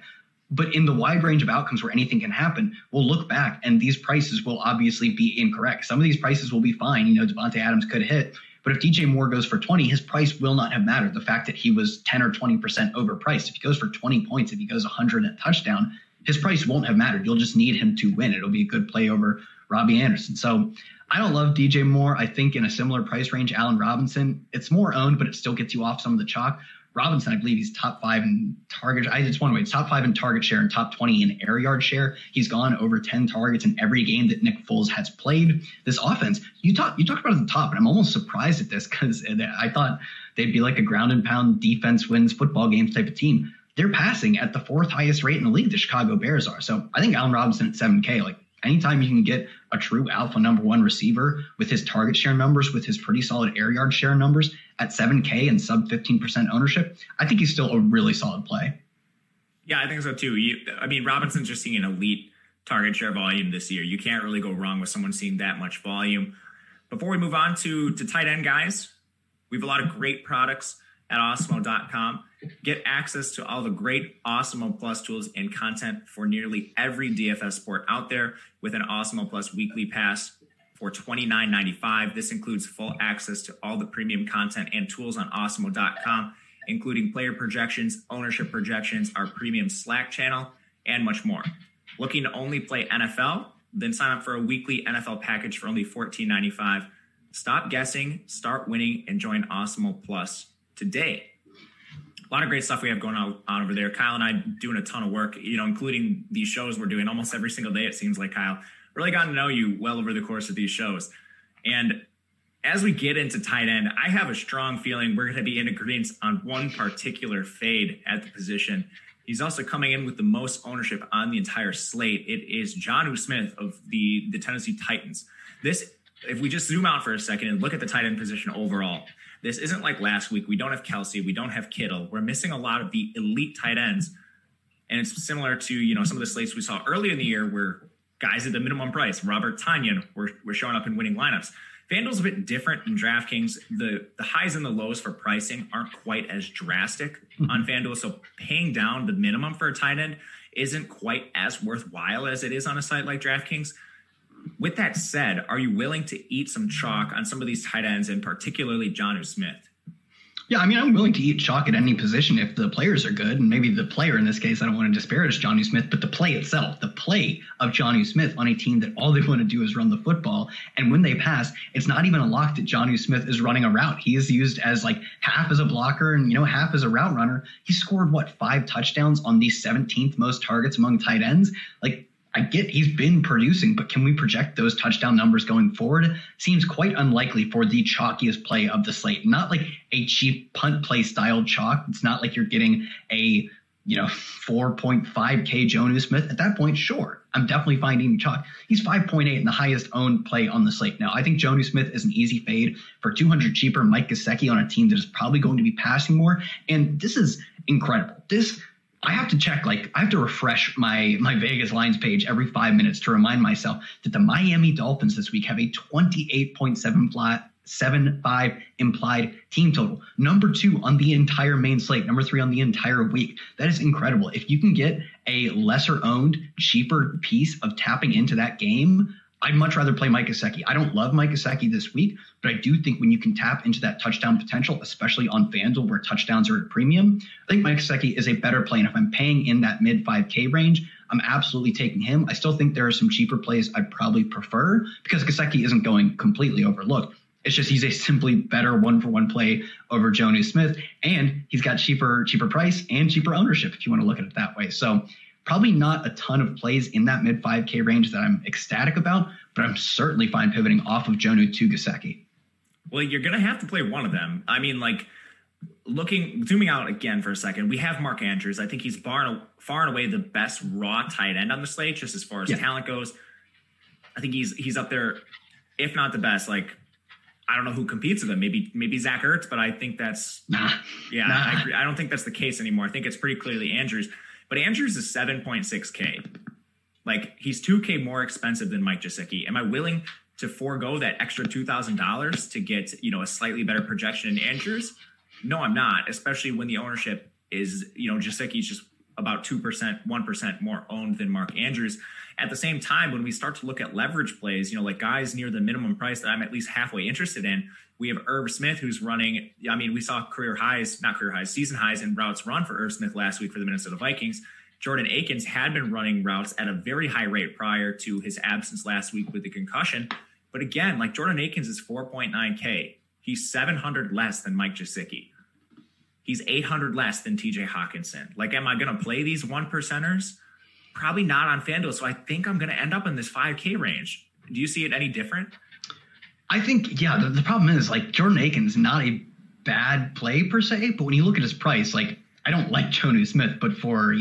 But in the wide range of outcomes where anything can happen, we'll look back and these prices will obviously be incorrect. Some of these prices will be fine. You know, Davante Adams could hit, but if DJ Moore goes for 20, his price will not have mattered. The fact that he was 10 or 20% overpriced, if he goes for 20 points, if he goes 100 at touchdown, his price won't have mattered. You'll just need him to win. It'll be a good play over Robbie Anderson. So I don't love DJ Moore. I think in a similar price range, Allen Robinson, it's more owned, but it still gets you off some of the chalk. Robinson, I believe he's top 5 in target. It's top 5 in target share and top 20 in air yard share. He's gone over 10 targets in every game that Nick Foles has played. This offense, you talked about at the top, and I'm almost surprised at this because I thought they'd be like a ground and pound defense wins football games type of team. They're passing at the 4th highest rate in the league, the Chicago Bears are. So I think Allen Robinson at $7,000, like, anytime you can get a true alpha number one receiver with his target share numbers, with his pretty solid air yard share numbers at $7,000 and sub 15% ownership, I think he's still a really solid play. Yeah, I think so too. Robinson's just seeing an elite target share volume this year. You can't really go wrong with someone seeing that much volume. Before we move on to tight end guys, we have a lot of great products at Awesemo.com. Get access to all the great Awesemo Plus tools and content for nearly every DFS sport out there with an Awesemo Plus weekly pass for $29.95. This includes full access to all the premium content and tools on Awesemo.com, including player projections, ownership projections, our premium Slack channel, and much more. Looking to only play NFL? Then sign up for a weekly NFL package for only $14.95. Stop guessing, start winning, and join Awesemo Plus today. A lot of great stuff we have going on over there. Kyle and I doing a ton of work, including these shows we're doing almost every single day, it seems like, Kyle. Really gotten to know you well over the course of these shows. And as we get into tight end, I have a strong feeling we're going to be in agreement on one particular fade at the position. He's also coming in with the most ownership on the entire slate. It is Jonnu Smith of the Tennessee Titans. This, if we just zoom out for a second and look at the tight end position overall, this isn't like last week. We don't have Kelsey. We don't have Kittle. We're missing a lot of the elite tight ends. And it's similar to, some of the slates we saw earlier in the year where guys at the minimum price, Robert Tonyan, were showing up in winning lineups. FanDuel's a bit different in DraftKings. The highs and the lows for pricing aren't quite as drastic on FanDuel. So paying down the minimum for a tight end isn't quite as worthwhile as it is on a site like DraftKings. With that said, are you willing to eat some chalk on some of these tight ends, and particularly Jonnu Smith? Yeah, I'm willing to eat chalk at any position if the players are good, and maybe the player in this case, I don't want to disparage Jonnu Smith, but the play itself, the play of Jonnu Smith on a team that all they want to do is run the football, and when they pass, it's not even a lock that Jonnu Smith is running a route. He is used as like half as a blocker and half as a route runner. He scored 5 touchdowns on the 17th most targets among tight ends. Like, I get he's been producing, but can we project those touchdown numbers going forward? Seems quite unlikely for the chalkiest play of the slate. Not like a cheap punt play style chalk. It's not like you're getting a, $4,500 Jonnu Smith. At that point, sure, I'm definitely finding chalk. He's 5.8 and the highest owned play on the slate. Now, I think Jonnu Smith is an easy fade for $200 cheaper Mike Gesicki on a team that is probably going to be passing more. And this is incredible. I have to check, I have to refresh my Vegas lines page every 5 minutes to remind myself that the Miami Dolphins this week have a 28.75 implied team total. Number 2 on the entire main slate, number 3 on the entire week. That is incredible. If you can get a lesser owned, cheaper piece of tapping into that game, I'd much rather play Mike Gesicki. I don't love Mike Gesicki this week, but I do think when you can tap into that touchdown potential, especially on FanDuel where touchdowns are at premium, I think Mike Gesicki is a better play. And if I'm paying in that mid $5,000 range, I'm absolutely taking him. I still think there are some cheaper plays I'd probably prefer because Gesicki isn't going completely overlooked. It's just he's a simply better one-for-one play over Jonnu Smith, and he's got cheaper price and cheaper ownership if you want to look at it that way. So probably not a ton of plays in that mid-5K range that I'm ecstatic about, but I'm certainly fine pivoting off of Jonnu to Gesicki. Well, you're going to have to play one of them. I mean, like, zooming out again for a second, we have Mark Andrews. I think he's far and away the best raw tight end on the slate, just as far as talent goes. I think he's up there, if not the best. Like, I don't know who competes with him. Maybe Zach Ertz, but I think that's I agree. I don't think that's the case anymore. I think it's pretty clearly Andrews. But Andrews is 7.6K. Like, he's 2K more expensive than Mike Gesicki. Am I willing to forego that extra $2,000 to get, a slightly better projection in Andrews? No, I'm not, especially when the ownership is, Gesicki's just about 2%, 1% more owned than Mark Andrews. At the same time, when we start to look at leverage plays, like guys near the minimum price that I'm at least halfway interested in, we have Irv Smith, who's running. I mean, we saw season highs in routes run for Irv Smith last week for the Minnesota Vikings. Jordan Akins had been running routes at a very high rate prior to his absence last week with the concussion. But again, like, Jordan Akins is 4.9K. He's 700 less than Mike Gesicki. He's 800 less than T.J. Hockenson. Like, am I going to play these one percenters? Probably not on FanDuel. So I think I'm going to end up in this 5K range. Do you see it any different? I think, the problem is, like, Jordan Akins not a bad play per se, but when you look at his price, like, I don't like Jonnu Smith, but for,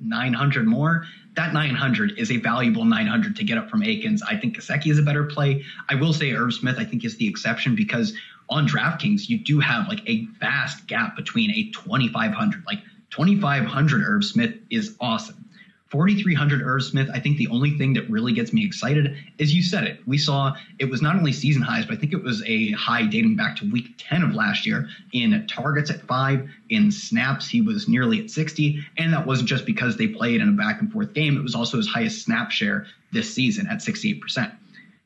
900 more, that 900 is a valuable 900 to get up from Akins. I think Gesicki is a better play. I will say Irv Smith, I think, is the exception because on DraftKings, you do have like a vast gap between a 2,500. Like 2,500 Irv Smith is awesome. 4,300 Irv Smith, I think the only thing that really gets me excited is, you said it. We saw it was not only season highs, but I think it was a high dating back to week 10 of last year in targets at 5, in snaps he was nearly at 60, and that wasn't just because they played in a back and forth game. It was also his highest snap share this season at 68%.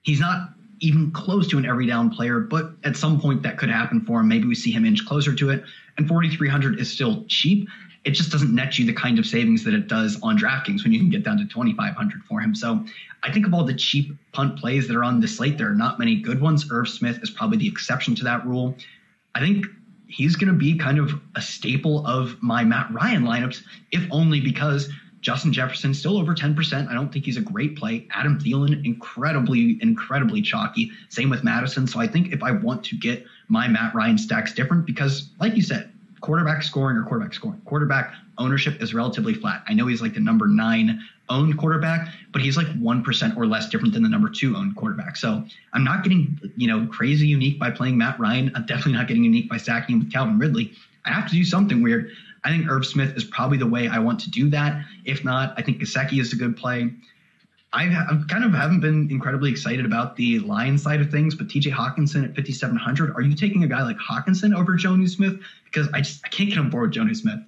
He's not even close to an every down player, but at some point that could happen for him. Maybe we see him inch closer to it. And 4,300 is still cheap. It just doesn't net you the kind of savings that it does on DraftKings when you can get down to 2,500 for him. So I think of all the cheap punt plays that are on this slate, there are not many good ones. Irv Smith is probably the exception to that rule. I think he's going to be kind of a staple of my Matt Ryan lineups, if only because Justin Jefferson, still over 10%. I don't think he's a great play. Adam Thielen, incredibly chalky. Same with Madison. So I think if I want to get my Matt Ryan stacks different, because like you said, quarterback ownership is relatively flat. I know he's like the number 9 owned quarterback, but he's like 1% or less different than the number 2 owned quarterback. So I'm not getting, crazy unique by playing Matt Ryan. I'm definitely not getting unique by stacking him with Calvin Ridley. I have to do something weird. I think Irv Smith is probably the way I want to do that. If not, I think Gesicki is a good play. I kind of haven't been incredibly excited about the Lions side of things, but T.J. Hockenson at 5,700. Are you taking a guy like Hockenson over Jonnu Smith? Because I can't get on board with Jonnu Smith.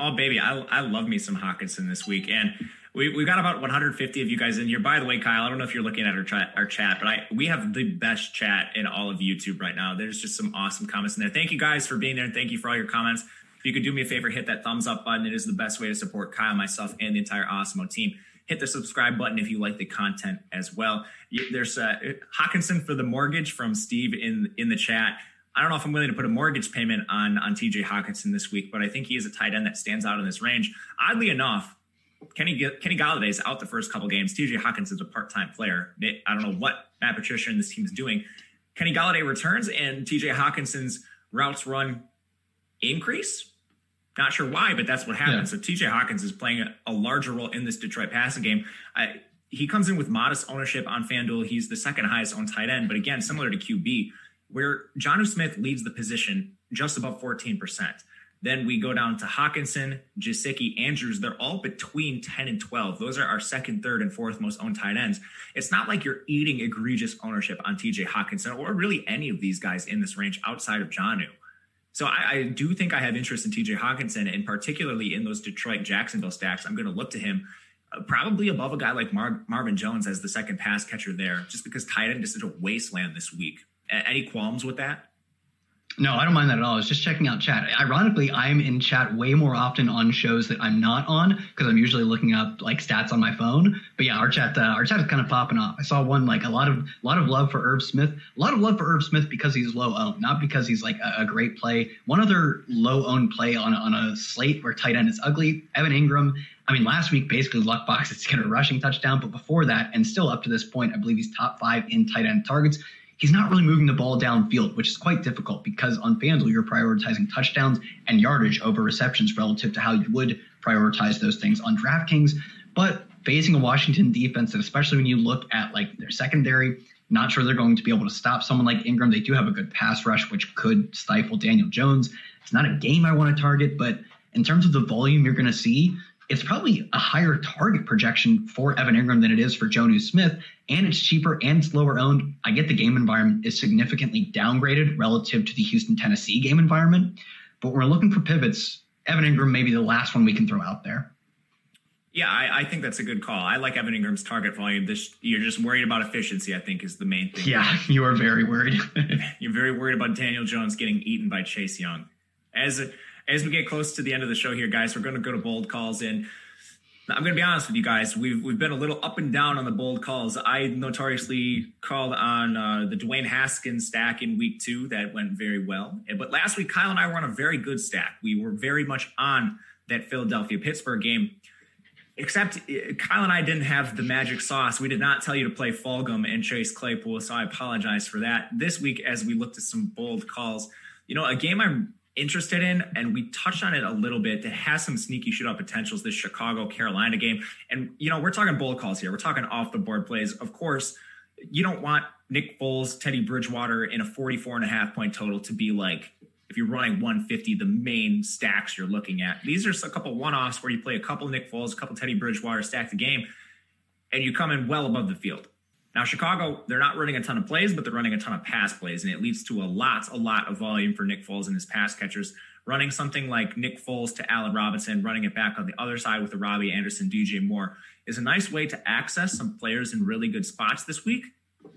Oh, baby, I love me some Hockenson this week. And we got about 150 of you guys in here. By the way, Kyle, I don't know if you're looking at our chat, but we have the best chat in all of YouTube right now. There's just some awesome comments in there. Thank you guys for being there, and thank you for all your comments. If you could do me a favor, hit that thumbs up button. It is the best way to support Kyle, myself, and the entire Awesemo team. Hit the subscribe button if you like the content as well. There's Hockenson for the mortgage from Steve in the chat. I don't know if I'm willing to put a mortgage payment on T.J. Hockenson this week, but I think he is a tight end that stands out in this range. Oddly enough, Kenny Galladay's out the first couple games. T.J. Hawkinson's a part-time player. I don't know what Matt Patricia and this team is doing. Kenny Golladay returns, and T.J. Hawkinson's routes run increase. Not sure why, but that's what happened. Yeah. So T.J. Hockenson is playing a larger role in this Detroit passing game. He comes in with modest ownership on FanDuel. He's the second highest owned tight end. But again, similar to QB, where Jonnu Smith leads the position just above 14%. Then we go down to Hockenson, Gesicki, Andrews. They're all between 10 and 12. Those are our second, third, and fourth most owned tight ends. It's not like you're eating egregious ownership on T.J. Hockenson or really any of these guys in this range outside of Jonnu. So I do think I have interest in T.J. Hockenson, and particularly in those Detroit-Jacksonville stacks. I'm going to look to him probably above a guy like Marvin Jones as the second pass catcher there, just because tight end is such a wasteland this week. Any qualms with that? No, I don't mind that at all. I was just checking out chat. Ironically, I'm in chat way more often on shows that I'm not on because I'm usually looking up like stats on my phone. But yeah, our chat is kind of popping off. I saw one like a lot of love for Irv Smith. A lot of love for Irv Smith because he's low owned, not because he's like a great play. One other low owned play on a slate where tight end is ugly. Evan Ingram. I mean, last week basically luck boxed to get a rushing touchdown, but before that and still up to this point, I believe he's top 5 in tight end targets. He's not really moving the ball downfield, which is quite difficult because on FanDuel, you're prioritizing touchdowns and yardage over receptions relative to how you would prioritize those things on DraftKings. But facing a Washington defense, and especially when you look at like their secondary, not sure they're going to be able to stop someone like Ingram. They do have a good pass rush, which could stifle Daniel Jones. It's not a game I want to target, but in terms of the volume you're going to see, it's probably a higher target projection for Evan Ingram than it is for Jonnu Smith, and it's cheaper and it's lower owned. I get the game environment is significantly downgraded relative to the Houston, Tennessee game environment, but we're looking for pivots. Evan Ingram may be the last one we can throw out there. Yeah, I think that's a good call. I like Evan Ingram's target volume. You're just worried about efficiency, I think, is the main thing. Yeah, you are very worried. You're very worried about Daniel Jones getting eaten by Chase Young. As we get close to the end of the show here, guys, we're going to go to bold calls. And I'm going to be honest with you guys. We've been a little up and down on the bold calls. I notoriously called on the Dwayne Haskins stack in week 2. That went very well. But last week, Kyle and I were on a very good stack. We were very much on that Philadelphia-Pittsburgh game, except Kyle and I didn't have the magic sauce. We did not tell you to play Fulgham and Chase Claypool, so I apologize for that. This week, as we looked at some bold calls, a game I'm interested in, and we touched on it a little bit, that has some sneaky shootout potentials, this Chicago-Carolina game. And, we're talking bold calls here. We're talking off-the-board plays. Of course, you don't want Nick Foles, Teddy Bridgewater in a 44.5-point total to be like, if you're running 150, the main stacks you're looking at. These are a couple one-offs where you play a couple Nick Foles, a couple Teddy Bridgewater, stack the game, and you come in well above the field. Now, Chicago, they're not running a ton of plays, but they're running a ton of pass plays, and it leads to a lot of volume for Nick Foles and his pass catchers. Running something like Nick Foles to Allen Robinson, running it back on the other side with a Robbie Anderson, DJ Moore, is a nice way to access some players in really good spots this week,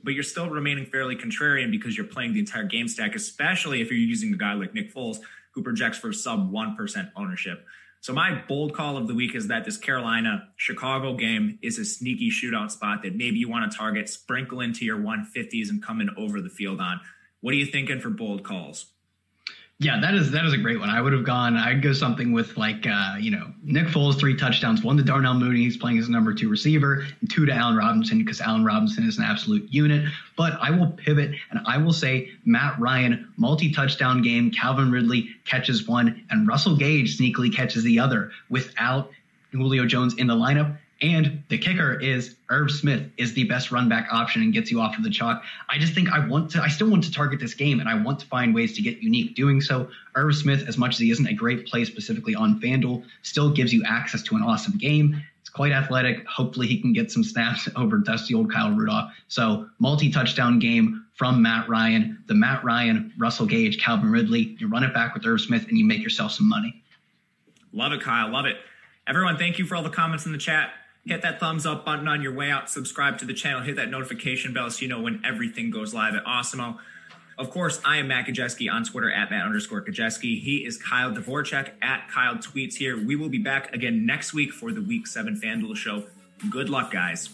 but you're still remaining fairly contrarian because you're playing the entire game stack, especially if you're using a guy like Nick Foles, who projects for sub 1% ownership. So my bold call of the week is that this Carolina-Chicago game is a sneaky shootout spot that maybe you want to target, sprinkle into your 150s, and come in over the field on. What are you thinking for bold calls? Yeah, that is a great one. I'd go something with like, Nick Foles, 3 touchdowns, 1 to Darnell Mooney. He's playing as number 2 receiver, and 2 to Allen Robinson because Allen Robinson is an absolute unit. But I will pivot and I will say Matt Ryan, multi-touchdown game, Calvin Ridley catches 1 and Russell Gage sneakily catches the other without Julio Jones in the lineup. And the kicker is Irv Smith is the best run back option and gets you off of the chalk. I just think I still want to target this game, and I want to find ways to get unique doing so. Irv Smith, as much as he isn't a great play specifically on FanDuel, still gives you access to an awesome game. It's quite athletic. Hopefully he can get some snaps over dusty old Kyle Rudolph. So multi-touchdown game from Matt Ryan, the Matt Ryan, Russell Gage, Calvin Ridley. You run it back with Irv Smith and you make yourself some money. Love it, Kyle. Love it. Everyone, thank you for all the comments in the chat. Hit that thumbs up button on your way out. Subscribe to the channel. Hit that notification bell so you know when everything goes live at Awesemo. Of course, I am Matt Gesicki on Twitter at Matt_Gesicki. He is Kyle Dvorak at Kyle Tweets here. We will be back again next week for the Week 7 FanDuel show. Good luck, guys.